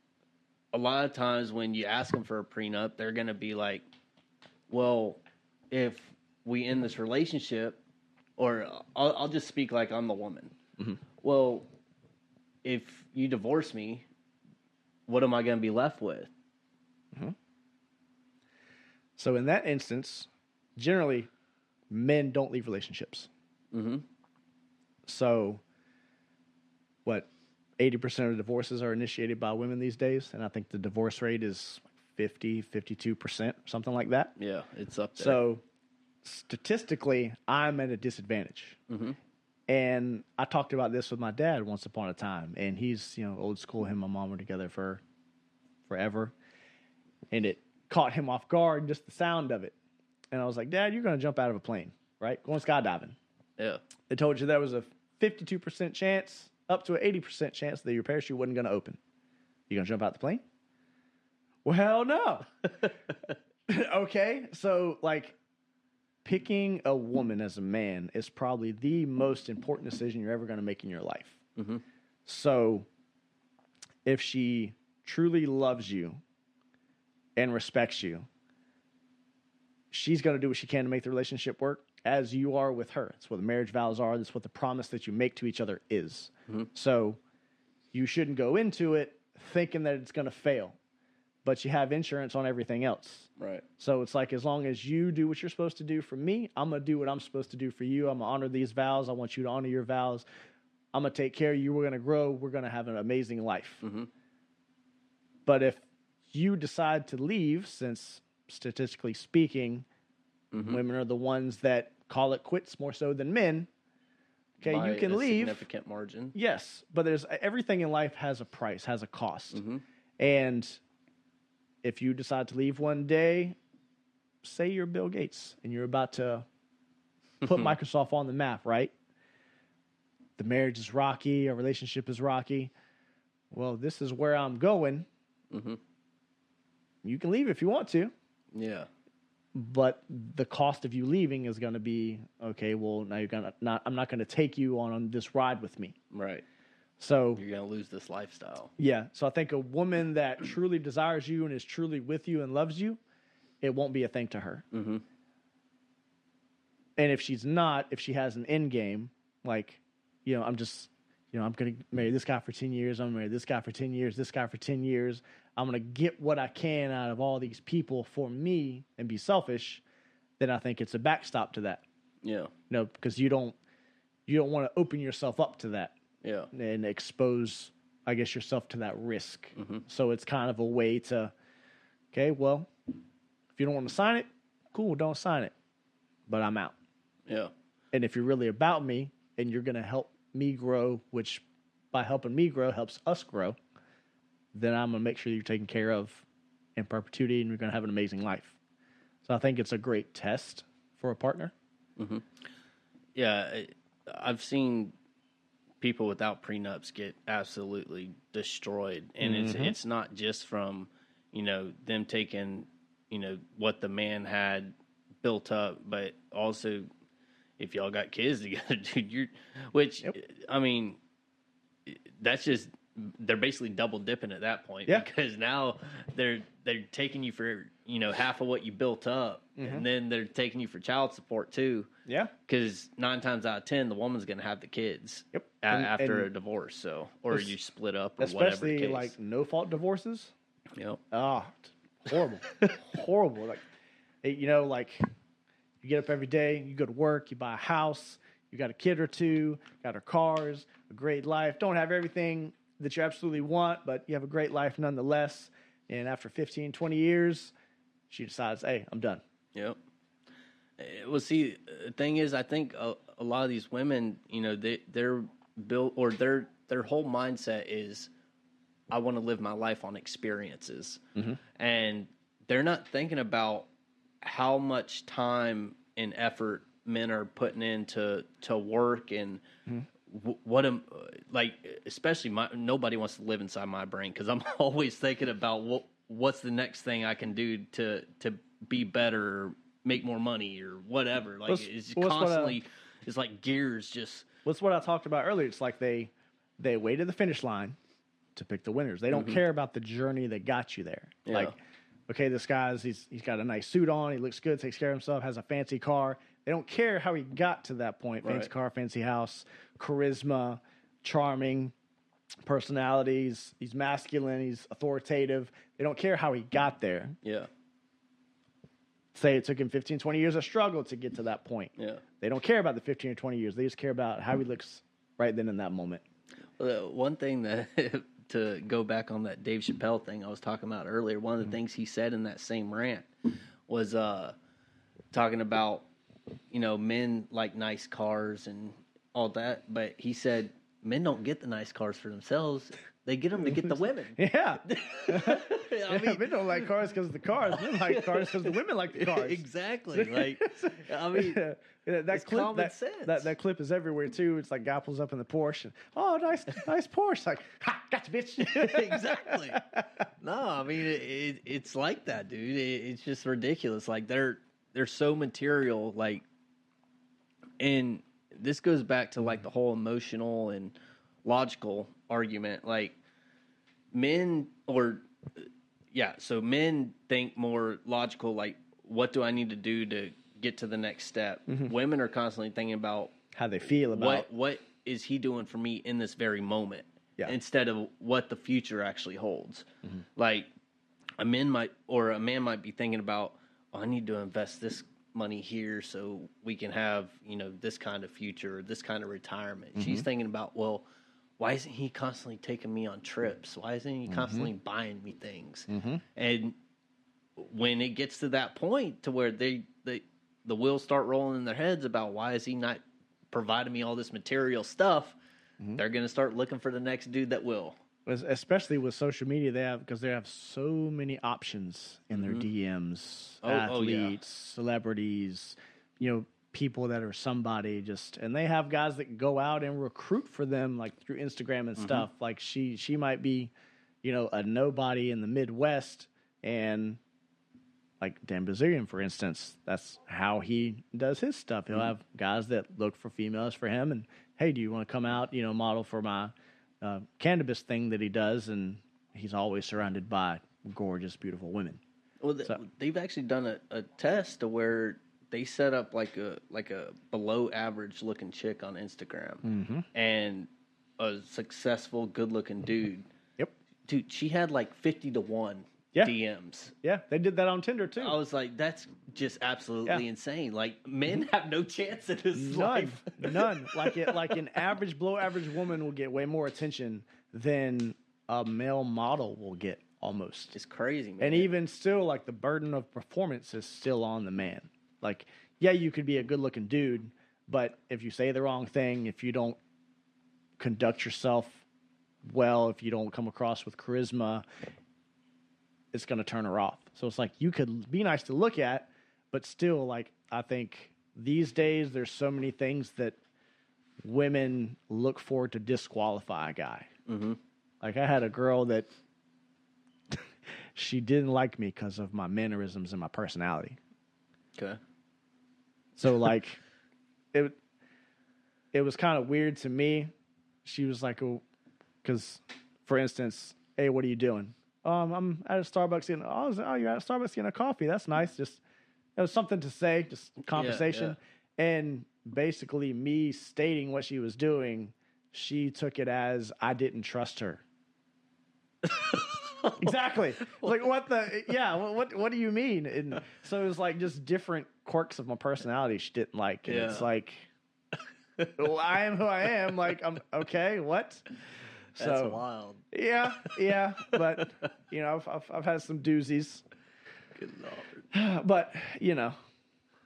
a lot of times when you ask them for a prenup, they're going to be like, well, if we end this relationship, or I'll just speak like I'm the woman. Mm-hmm. Well, if you divorce me, what am I going to be left with? Mm-hmm. So in that instance, generally, men don't leave relationships. Mm-hmm. So, 80% of divorces are initiated by women these days? And I think the divorce rate is 50, 52%, something like that. Yeah, it's up there. So, statistically, I'm at a disadvantage. Mm-hmm. And I talked about this with my dad once upon a time. And he's, you know, old school. Him and my mom were together for forever. And it caught him off guard, just the sound of it. And I was like, Dad, you're going to jump out of a plane, right? Going skydiving. Yeah. They told you there was a 52% chance, up to an 80% chance that your parachute wasn't going to open. You going to jump out the plane? Well, no. Okay. So, like, picking a woman as a man is probably the most important decision you're ever going to make in your life. Mm-hmm. So, if she truly loves you and respects you, she's going to do what she can to make the relationship work, as you are with her. That's what the marriage vows are. That's what the promise that you make to each other is. Mm-hmm. So you shouldn't go into it thinking that it's going to fail, but you have insurance on everything else. Right. So it's like, as long as you do what you're supposed to do for me, I'm going to do what I'm supposed to do for you. I'm going to honor these vows. I want you to honor your vows. I'm going to take care of you. We're going to grow. We're going to have an amazing life. Mm-hmm. But if you decide to leave, since statistically speaking, mm-hmm. women are the ones that call it quits more so than men. Okay, by you can leave. Significant margin. Yes, but there's everything in life has a price, has a cost. Mm-hmm. And if you decide to leave one day, say you're Bill Gates and you're about to put Microsoft on the map, right? The marriage is rocky, our relationship is rocky. Well, this is where I'm going. Mm-hmm. You can leave if you want to. Yeah. But the cost of you leaving is going to be, okay, well, now I'm not going to take you on this ride with me. Right. So you're going to lose this lifestyle. Yeah. So I think a woman that truly desires you and is truly with you and loves you, it won't be a thing to her. Mm-hmm. And if she's not, if she has an end game, like, you know, I'm going to marry this guy for 10 years. I'm going to marry this guy for 10 years, this guy for 10 years. I'm going to get what I can out of all these people for me and be selfish. Then I think it's a backstop to that. Yeah. No, because you don't want to open yourself up to that. Yeah. And expose, I guess, yourself to that risk. Mm-hmm. So it's kind of a way to, okay, well, if you don't want to sign it, cool, don't sign it. But I'm out. Yeah. And if you're really about me and you're going to help me grow, which by helping me grow helps us grow, then I'm going to make sure you're taken care of in perpetuity and you're going to have an amazing life. So I think it's a great test for a partner. Mm-hmm. Yeah. I've seen people without prenups get absolutely destroyed, and mm-hmm. it's not just from, you know, them taking, you know, what the man had built up, but also if y'all got kids together, dude, yep. I mean, that's just, they're basically double dipping at that point, yeah. Because now they're taking you for, you know, half of what you built up, mm-hmm. and then they're taking you for child support too. Yeah, because 9 times out of 10, the woman's going to have the kids. Yep. After a divorce, so or you split up, or whatever. Especially like no fault divorces. Yep. Ah, oh, horrible, horrible. Like, you know, like you get up every day, you go to work, you buy a house, you got a kid or two, got her cars, a great life. Don't have everything that you absolutely want, but you have a great life nonetheless. And after 15, 20 years. She decides, hey, I'm done. Yep. Well, see, the thing is, I think a lot of these women, you know, they're built, or their whole mindset is, I want to live my life on experiences. Mm-hmm. And they're not thinking about how much time and effort men are putting into to work and mm-hmm. Especially nobody wants to live inside my brain because I'm always thinking about what's the next thing I can do to be better, or make more money, or whatever. Like it's like gears just. That's what I talked about earlier. It's like they wait to the finish line to pick the winners. They don't mm-hmm. care about the journey that got you there. Yeah. Like, okay, this guy's he's got a nice suit on, he looks good, takes care of himself, has a fancy car. They don't care how he got to that point. Fancy right. car, fancy house, charisma, charming. Personalities, he's masculine, he's authoritative. They don't care how he got there. Yeah. Say it took him 15, 20 years of struggle to get to that point. Yeah. They don't care about the 15 or 20 years. They just care about how he looks right then in that moment. Well, one thing that, to go back on that Dave Chappelle thing I was talking about earlier, one of the mm-hmm. things he said in that same rant was talking about, you know, men like nice cars and all that, but he said, men don't get the nice cars for themselves. They get them to get the women. Yeah. I mean, men don't like cars because of the cars. Men like cars because the women like the cars. Exactly. Like, I mean, that clip, that clip is everywhere too. It's like guy pulls up in the Porsche. And, oh, nice Porsche. Like, ha, gotcha, bitch. Exactly. No, I mean, it's like that, dude. It's just ridiculous. Like they're so material. Like, and this goes back to like the whole emotional and logical argument. Like men think more logical, like what do I need to do to get to the next step? Mm-hmm. Women are constantly thinking about how they feel about what is he doing for me in this very moment, yeah. instead of what the future actually holds. Mm-hmm. Like a man might be thinking about, oh, I need to invest this money here so we can have, you know, this kind of future, this kind of retirement. Mm-hmm. She's thinking about, well, why isn't he constantly taking me on trips? Why isn't he constantly mm-hmm. buying me things? Mm-hmm. And when it gets to that point to where the wheels start rolling in their heads about why is he not providing me all this material stuff, mm-hmm. they're going to start looking for the next dude that will. Especially with social media, they have so many options in their mm-hmm. DMs, athletes, yeah. celebrities, you know, people that are somebody just, and they have guys that go out and recruit for them, like through Instagram and mm-hmm. stuff. Like she might be, you know, a nobody in the Midwest, and like Dan Bazarian, for instance, that's how he does his stuff. He'll mm-hmm. have guys that look for females for him, and hey, do you want to come out, you know, model for my cannabis thing that he does, and he's always surrounded by gorgeous, beautiful women. Well, they've actually done a test to where they set up like a below average looking chick on Instagram, mm-hmm. and a successful, good looking dude. Yep, dude, she had like 50 to 1 DMs. Yeah, they did that on Tinder too. I was like, that's just absolutely insane. Like, men have no chance in this life. None. Like an average, below average woman will get way more attention than a male model will get. Almost. It's crazy, man. And even still, like, the burden of performance is still on the man. Like, yeah, you could be a good-looking dude, but if you say the wrong thing, if you don't conduct yourself well, if you don't come across with charisma, it's going to turn her off. So it's like, you could be nice to look at, but still, like, I think these days there's so many things that women look for to disqualify a guy. Mm-hmm. Like, I had a girl that... she didn't like me because of my mannerisms and my personality. Okay. So, like, it was kind of weird to me. She was like, because, for instance, hey, what are you doing? I'm at a Starbucks getting, oh, you're at a Starbucks getting a coffee. That's nice. Just, it was something to say, just conversation. Yeah, yeah. And basically me stating what she was doing, she took it as I didn't trust her. Exactly. Like, what the... Yeah, what do you mean? And so it was like just different quirks of my personality she didn't like. And it's like, well, I am who I am. Like, I'm... Okay, what? So, that's wild. Yeah. But, you know, I've had some doozies. Good Lord. But, you know,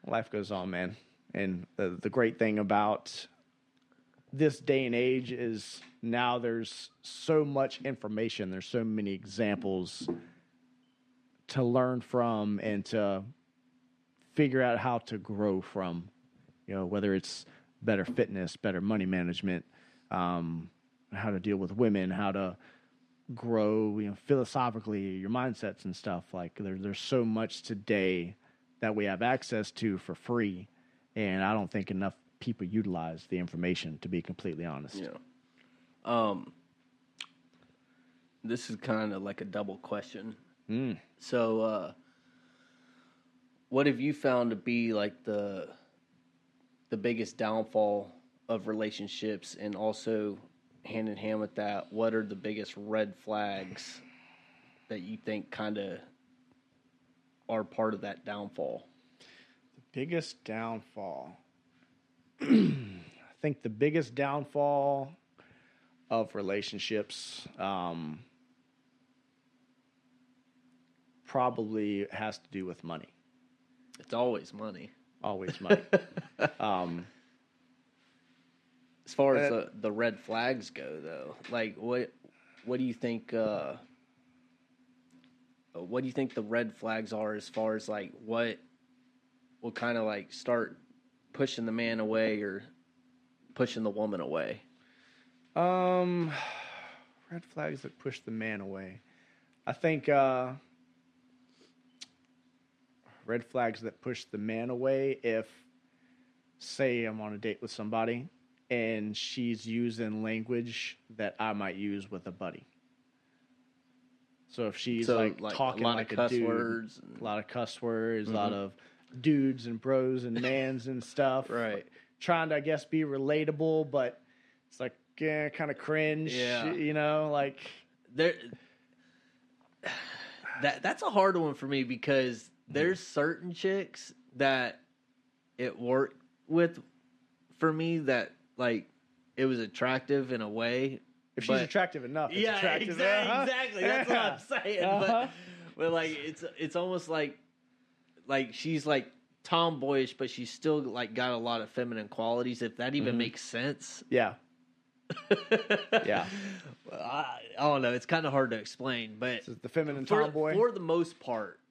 life goes on, man. And the great thing about this day and age is... Now there's so much information. There's so many examples to learn from and to figure out how to grow from, you know, whether it's better fitness, better money management, how to deal with women, how to grow, you know, philosophically, your mindsets and stuff. Like there's so much today that we have access to for free. And I don't think enough people utilize the information, to be completely honest. Yeah. This is kind of like a double question. Mm. So, what have you found to be like the biggest downfall of relationships, and also hand in hand with that, what are the biggest red flags that you think kind of are part of that downfall? The biggest downfall. I think the biggest downfall of relationships probably has to do with money. It's always money. Always money. As far as the red flags go, though, like what do you think? What do you think the red flags are? As far as like what will kind of like start pushing the man away or pushing the woman away? Red flags that push the man away. I think, red flags that push the man away if, say, I'm on a date with somebody and she's using language that I might use with a buddy. So if she's like talking like a dude, words and... a lot of cuss words, mm-hmm. a lot of dudes and bros and mans and stuff. Right. Trying to, I guess, be relatable, but it's like, yeah, kind of cringe, you know, like there. That's a hard one for me because there's certain chicks that it worked with for me that like it was attractive in a way. If she's attractive enough, it's attractive. Exactly. That's what I'm saying. Uh-huh. But like it's almost like she's like tomboyish, but she's still like got a lot of feminine qualities. If that even makes sense, yeah. Yeah, well, I don't know. It's kind of hard to explain, but so the feminine tomboy, for the most part,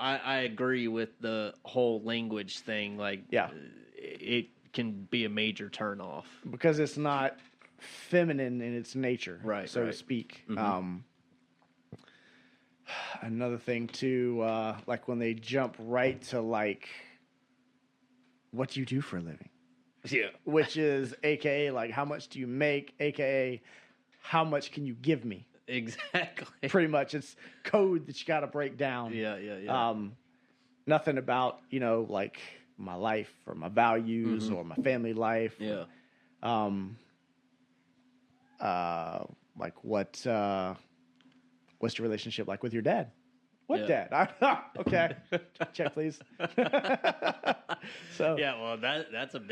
I agree with the whole language thing. Like, it can be a major turnoff because it's not feminine in its nature, right? So to speak. Mm-hmm. Another thing too, like when they jump right to like, what do you do for a living? Yeah. Which is AKA like how much do you make, AKA how much can you give me? Exactly. Pretty much. It's code that you got to break down. Yeah. Nothing about, like my life or my values or my family life. Yeah. Or, like what's your relationship like with your dad? Dad? Okay. Check, please. So yeah, well, that's a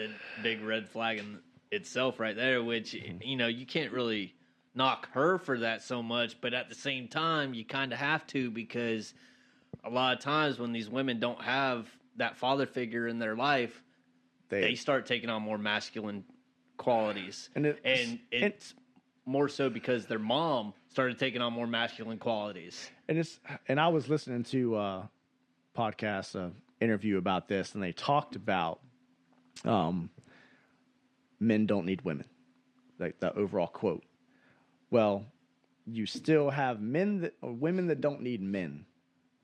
big red flag in itself right there, which, you can't really knock her for that so much, but at the same time, you kind of have to, because a lot of times when these women don't have that father figure in their life, they start taking on more masculine qualities. And it's more so because their mom started taking on more masculine qualities. And I was listening to a podcast, an interview about this, and they talked about men don't need women, like the overall quote. Well, you still have women that don't need men.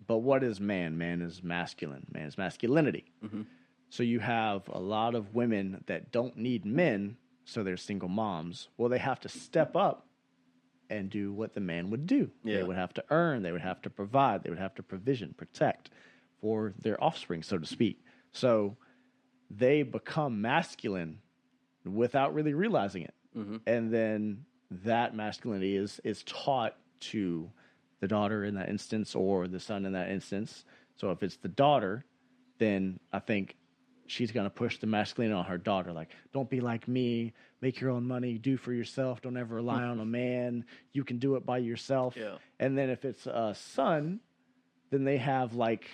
But what is man? Man is masculine. Man is masculinity. Mm-hmm. So you have a lot of women that don't need men, so they're single moms. Well, they have to step up and do what the man would do. Yeah. They would have to earn. They would have to provide. They would have to provision, protect for their offspring, so to speak. So they become masculine without really realizing it. Mm-hmm. And then that masculinity is taught to the daughter in that instance, or the son in that instance. So if it's the daughter, then I think she's going to push the masculine on her daughter. Like, don't be like me, make your own money, do for yourself. Don't ever rely on a man. You can do it by yourself. Yeah. And then if it's a son, then they have like,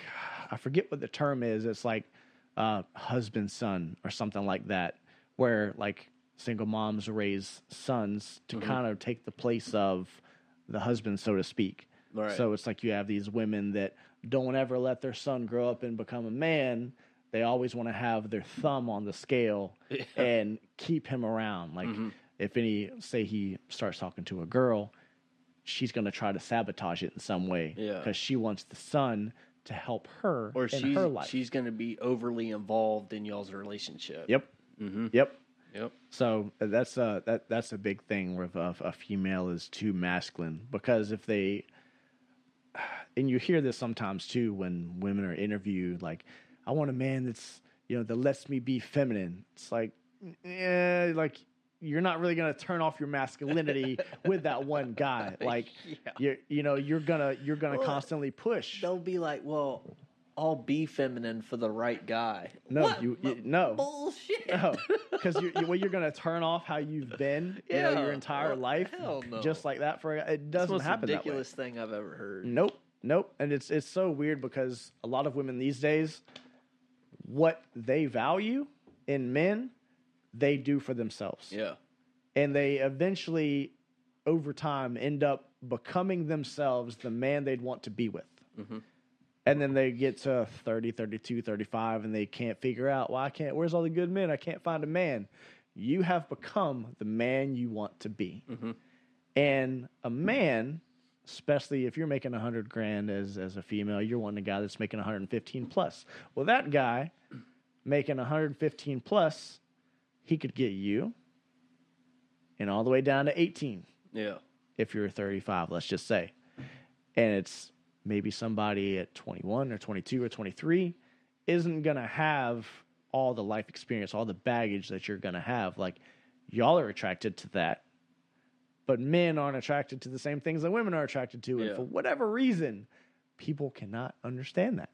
I forget what the term is. It's like husband, son or something like that, where like single moms raise sons to kind of take the place of the husband, so to speak. Right. So it's like you have these women that don't ever let their son grow up and become a man. They always want to have their thumb on the scale and keep him around. Like if say he starts talking to a girl, she's going to try to sabotage it in some way because she wants the son to help her her life. She's going to be overly involved in y'all's relationship. Yep. Mm-hmm. Yep. So that's a big thing where a female is too masculine, because if they, and you hear this sometimes too when women are interviewed, like, I want a man that's, that lets me be feminine. It's like, you're not really going to turn off your masculinity with that one guy. Like, you're going to constantly push. They'll be like, well, I'll be feminine for the right guy. No, what? No bullshit. No, because you're going to turn off how you've been, your entire life, no. Just like that. It doesn't happen. That's the most ridiculous thing I've ever heard. Nope. And it's so weird, because a lot of women these days, what they value in men, they do for themselves. Yeah, and they eventually, over time, end up becoming themselves the man they'd want to be with. Mm-hmm. And then they get to 30, 32, 35, and they can't figure out, where's all the good men? I can't find a man. You have become the man you want to be. Mm-hmm. And a man, especially if you're making 100 grand as a female, you're wanting a guy that's making 115 plus. Well, that guy making 115 plus, he could get you and all the way down to 18. Yeah. If you're 35, let's just say. And it's, maybe somebody at 21 or 22 or 23 isn't going to have all the life experience, all the baggage that you're going to have. Like, y'all are attracted to that, but men aren't attracted to the same things that women are attracted to. Yeah. And for whatever reason, people cannot understand that,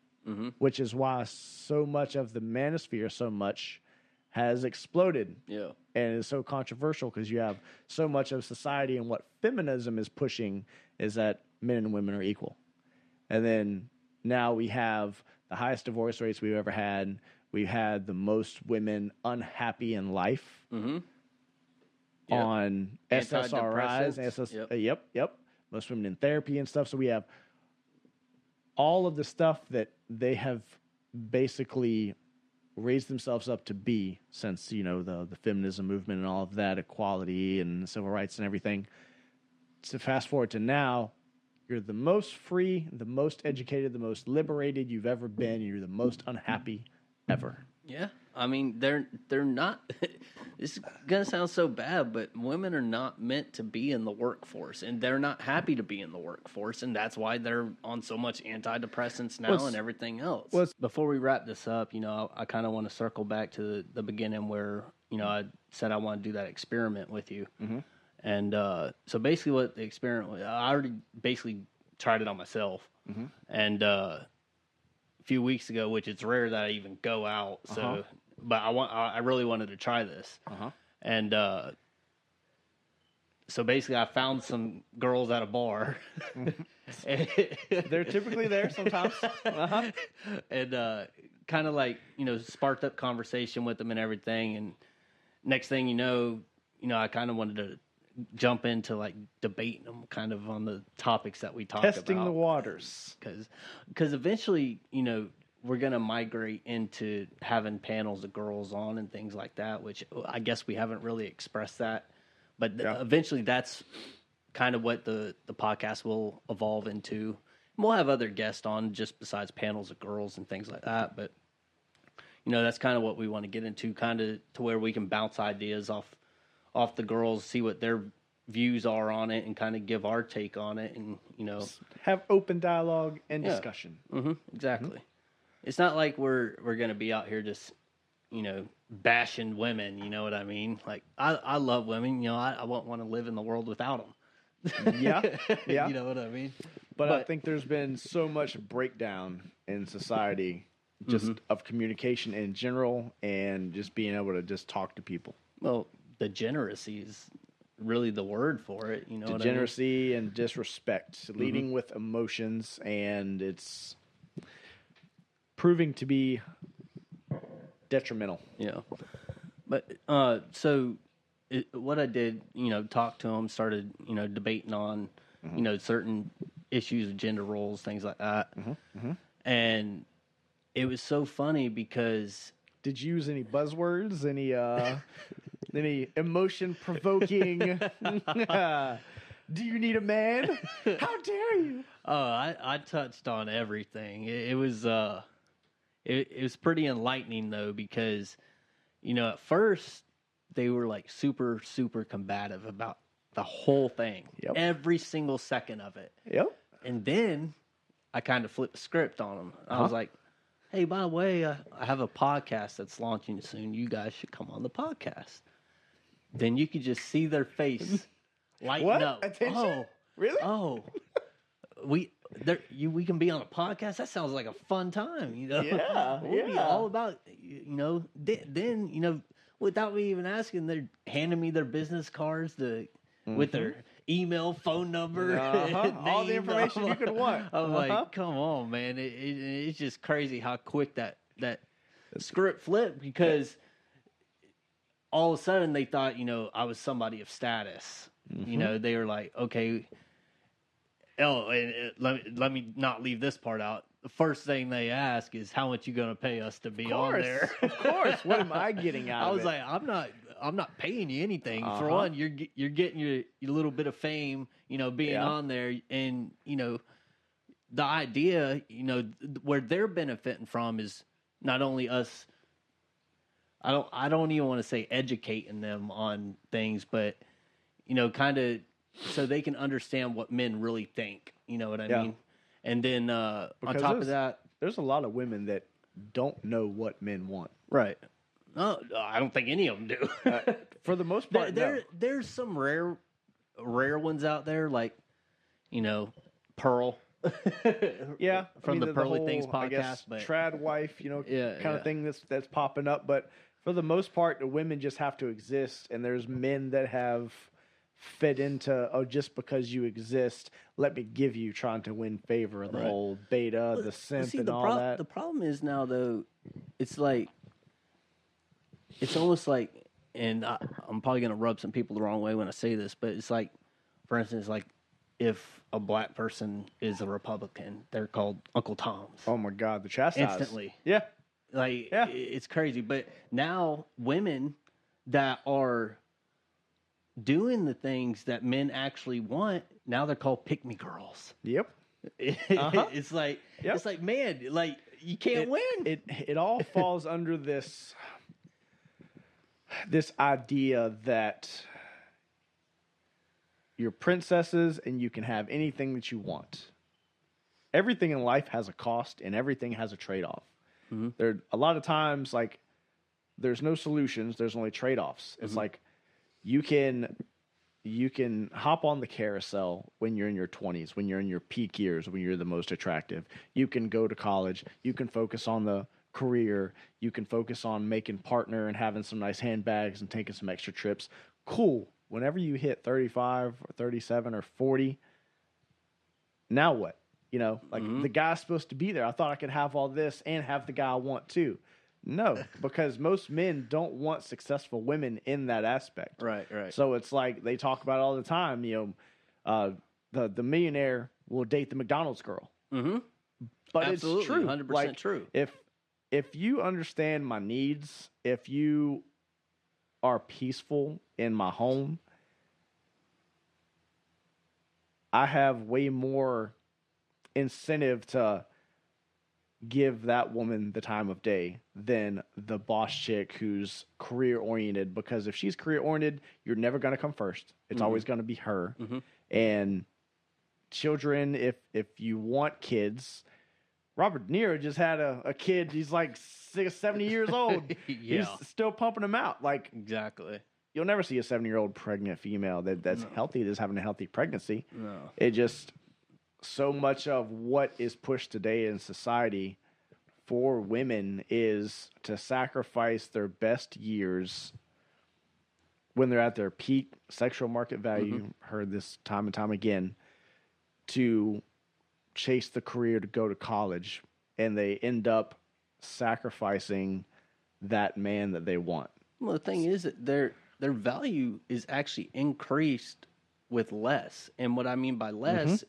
which is why so much of the manosphere, so much has exploded. Yeah. And it's so controversial, because you have so much of society, and what feminism is pushing is that men and women are equal. And then now we have the highest divorce rates we've ever had. We've had the most women unhappy in life on SSRIs. Most women in therapy and stuff. So we have all of the stuff that they have basically raised themselves up to be since, the feminism movement and all of that, equality and civil rights and everything. So fast forward to now. You're the most free, the most educated, the most liberated you've ever been. You're the most unhappy ever. Yeah. I mean, they're not, this is going to sound so bad, but women are not meant to be in the workforce, and they're not happy to be in the workforce. And that's why they're on so much antidepressants now and everything else. Before we wrap this up, you know, I kind of want to circle back to the beginning where, you know, I said I want to do that experiment with you. Mm-hmm. And so basically what the experiment was, I already basically tried it on myself. Mm-hmm. And a few weeks ago, which it's rare that I even go out. So, but I really wanted to try this. And so basically I found some girls at a bar. They're typically there sometimes. And kind of like, you know, sparked up conversation with them and everything. And next thing you know, I kind of wanted to jump into like debating them kind of on the topics that we talked about. Testing the waters. Because eventually, you know, we're going to migrate into having panels of girls on and things like that, which I guess we haven't really expressed that. But eventually that's kind of what the podcast will evolve into. And we'll have other guests on just besides panels of girls and things like that. But, you know, that's kind of what we want to get into, kind of to where we can bounce ideas off the girls, see what their views are on it, and kind of give our take on it, and, you know, have open dialogue and discussion. Exactly. It's not like we're going to be out here just, you know, bashing women. You know what I mean? Like, I love women. You know, I wouldn't want to live in the world without them. Yeah. You know what I mean? But I think there's been so much breakdown in society, just of communication in general, and just being able to just talk to people. Well, degeneracy is really the word for it. You know, degeneracy and disrespect, leading with emotions, and it's proving to be detrimental. Yeah. But so what I did, you know, talk to them, started, you know, debating on, you know, certain issues of gender roles, things like that. And it was so funny because... Did you use any buzzwords, any emotion-provoking, do you need a man? How dare you? Oh, I touched on everything. It was pretty enlightening, though, because, you know, at first they were, like, super, super combative about the whole thing, every single second of it. And then I kind of flipped the script on them. I was like, hey, by the way, I have a podcast that's launching soon. You guys should come on the podcast. Then you could just see their face lighten up. Attention? Oh, really? Oh, we can be on a podcast. That sounds like a fun time, you know? Yeah, we'll be all about, you know. Then, you know, without me even asking, they're handing me their business cards with their email, phone number, name, all the information you could want. I'm like, come on, man. It's just crazy how quick that script flipped, because all of a sudden they thought, you know, I was somebody of status. You know, they were like, okay, and let me not leave this part out. The first thing they ask is, how much you going to pay us to be on there? Of course. What am I getting out of it? I was like, I'm not paying you anything. For one, you're getting your little bit of fame, you know, being on there, and, you know, the idea, you know, where they're benefiting from is not only us. I don't even want to say educating them on things, but, you know, kind of so they can understand what men really think. You know what I mean? And then on top of that, there's a lot of women that don't know what men want. Right. No, I don't think any of them do. For the most part, there's some rare ones out there, like, you know, Pearl. From the Pearly Things podcast, I guess, but trad wife, you know, kind of thing that's popping up. But for the most part, the women just have to exist, and there's men that have fed into, oh, just because you exist, let me give you, trying to win favor of the whole beta, the simp, and all that. The problem is now, though, it's like, it's almost like, and I'm probably going to rub some people the wrong way when I say this, but it's like, for instance, like if a black person is a Republican, they're called Uncle Toms. Oh my God, the chastised. Instantly. Yeah. Like, it's crazy. But now women that are doing the things that men actually want, now they're called pick-me girls. It's like, man, like, you can't win. It all falls under this idea that you're princesses and you can have anything that you want. Everything in life has a cost and everything has a trade-off. Mm-hmm. There a lot of times, like, there's no solutions, there's only trade-offs. It's mm-hmm. like you can hop on the carousel when you're in your 20s, when you're in your peak years, when you're the most attractive. You can go to college, you can focus on the career, you can focus on making partner and having some nice handbags and taking some extra trips. Cool. Whenever you hit 35 or 37 or 40, now what? You know, like mm-hmm. the guy's supposed to be there. I thought I could have all this and have the guy I want too. No, because most men don't want successful women in that aspect. Right. So it's like they talk about it all the time. You know, the millionaire will date the McDonald's girl. Mm-hmm. But absolutely, it's true. 100% like, true. If you understand my needs, if you are peaceful in my home, I have way more incentive to give that woman the time of day than the boss chick who's career oriented, because if she's career oriented, you're never going to come first. It's mm-hmm. always going to be her. Mm-hmm. And children, if you want kids, Robert De Niro just had a kid. He's like 70 years old. Yeah. He's still pumping them out. Like, exactly. You'll never see a 70-year-old pregnant female that's healthy, that's having a healthy pregnancy. No. It just, so much of what is pushed today in society for women is to sacrifice their best years when they're at their peak sexual market value. Mm-hmm. Heard this time and time again, to chase the career, to go to college, and they end up sacrificing that man that they want. Well, the thing is that their value is actually increased with less. And what I mean by less,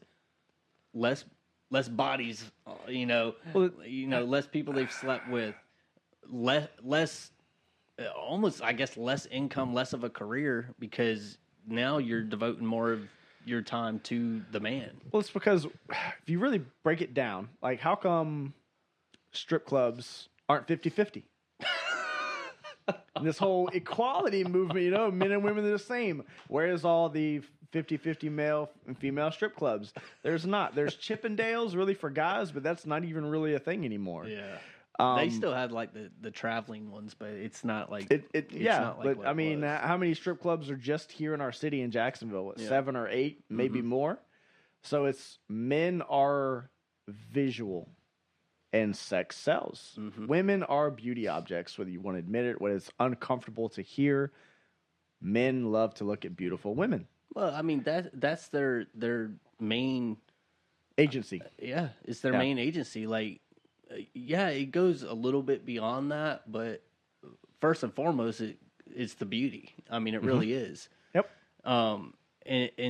mm-hmm. less bodies, you know, less people they've slept with, less, almost, I guess, less income, less of a career, because now you're devoting more of your time to the man. Well, it's because if you really break it down, like, how come strip clubs aren't 50-50? This whole equality movement, you know, men and women are the same. Where's all the 50-50 male and female strip clubs? There's not. There's Chippendales really for guys, but that's not even really a thing anymore. Yeah. They still have like the traveling ones, but it's not like it's yeah, not like, but I mean, how many strip clubs are just here in our city in Jacksonville? What, yeah. 7 or 8, maybe mm-hmm. more. So it's, men are visual and sex sells. Mm-hmm. Women are beauty objects, whether you want to admit it, whether it's uncomfortable to hear. Men love to look at beautiful women. Well, I mean, that's their main agency. Yeah, it's their main agency. Like, yeah, it goes a little bit beyond that, but first and foremost, it's the beauty. I mean, it mm-hmm. really is. Yep. But it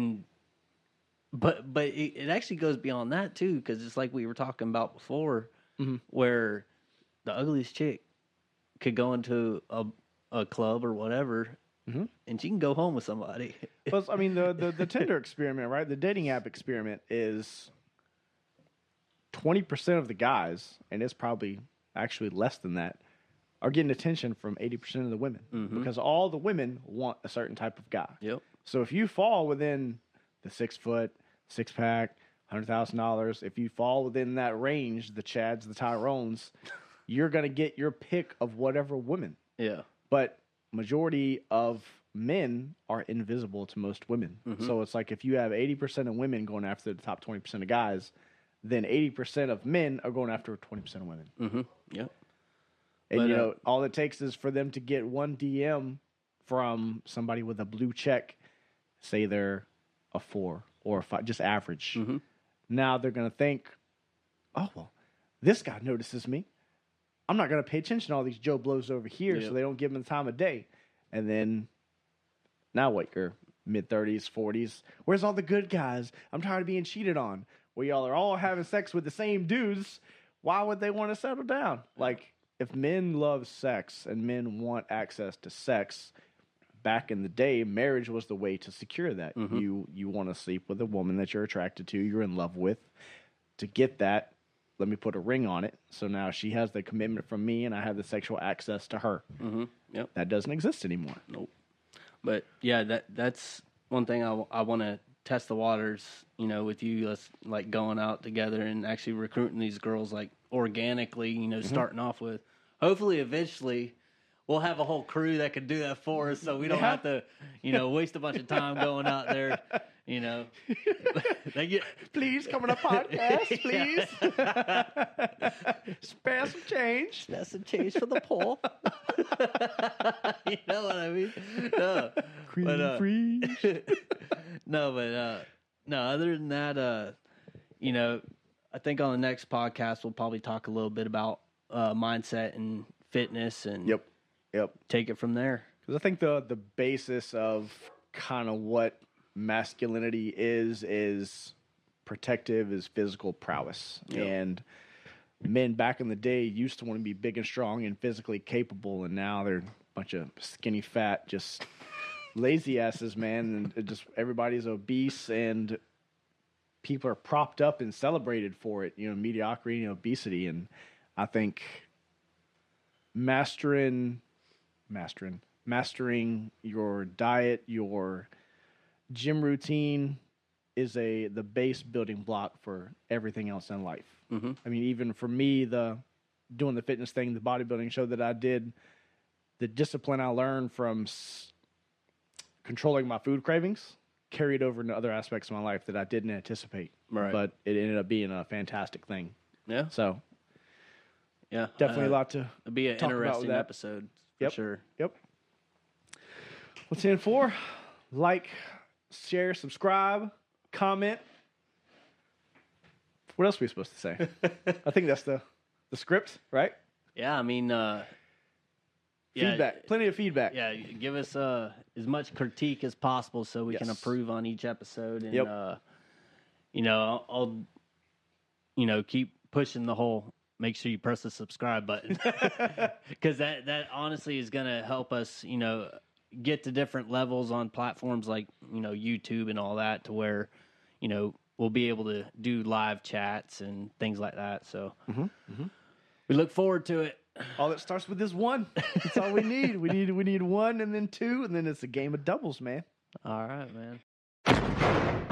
actually goes beyond that too, because it's like we were talking about before, mm-hmm. where the ugliest chick could go into a club or whatever. Mm-hmm. And she can go home with somebody. Well, I mean, the Tinder experiment, right? The dating app experiment is 20% of the guys, and it's probably actually less than that, are getting attention from 80% of the women. Mm-hmm. Because all the women want a certain type of guy. Yep. So if you fall within the 6 foot, 6-pack, $100,000, if you fall within that range, the Chads, the Tyrones, you're going to get your pick of whatever woman. Yeah. But majority of men are invisible to most women. Mm-hmm. So it's like, if you have 80% of women going after the top 20% of guys, then 80% of men are going after 20% of women. Mm-hmm. Yep. And, but, you know, all it takes is for them to get one DM from somebody with a blue check, say they're a 4 or a 5, just average. Mm-hmm. Now they're going to think, oh, well, this guy notices me. I'm not going to pay attention to all these Joe Blows over here, yep. so they don't give them the time of day. And then, now what, you're mid-30s, 40s. Where's all the good guys? I'm tired of being cheated on. Well, y'all are all having sex with the same dudes. Why would they want to settle down? Like, if men love sex and men want access to sex, back in the day, marriage was the way to secure that. Mm-hmm. You want to sleep with a woman that you're attracted to, you're in love with. To get that, let me put a ring on it. So now she has the commitment from me and I have the sexual access to her. Mm-hmm. Yep. That doesn't exist anymore. Nope. But yeah, that's one thing I want to test the waters, you know, with you, us like going out together and actually recruiting these girls like organically, you know, mm-hmm. starting off with. Hopefully, eventually, we'll have a whole crew that can do that for us, so we don't have to, you know, waste a bunch of time going out there, you know. Please come on a podcast, please. Spare some change. Spare some change for the poor. You know what I mean? No, no. Other than that, you know, I think on the next podcast we'll probably talk a little bit about mindset and fitness and yep. Take it from there. Because I think the basis of kind of what masculinity is protective, is physical prowess. Yep. And men back in the day used to want to be big and strong and physically capable, and now they're a bunch of skinny, fat, just lazy asses, man. And it just everybody's obese and people are propped up and celebrated for it, you know, mediocrity and obesity. And I think mastering your diet, your gym routine is the base building block for everything else in life. Mm-hmm. I mean, even for me, doing the fitness thing, the bodybuilding show that I did, the discipline I learned from controlling my food cravings carried over into other aspects of my life that I didn't anticipate. Right. But it ended up being a fantastic thing. Yeah. So yeah, definitely a lot to it'll be an talk interesting about episode for yep. sure. Yep. What's in for? Like, share, subscribe, comment. What else are we supposed to say? I think that's the script, right? Yeah, I mean, feedback, plenty of feedback. Yeah, give us as much critique as possible so we yes. can improve on each episode, and yep. You know, I'll you know keep pushing the whole. Make sure you press the subscribe button because that honestly is going to help us, you know, get to different levels on platforms like, you know, YouTube and all that to where, you know, we'll be able to do live chats and things like that. So mm-hmm. Mm-hmm. we look forward to it. All that starts with is one. That's all we need. We need one and then two, and then it's a game of doubles, man. All right, man.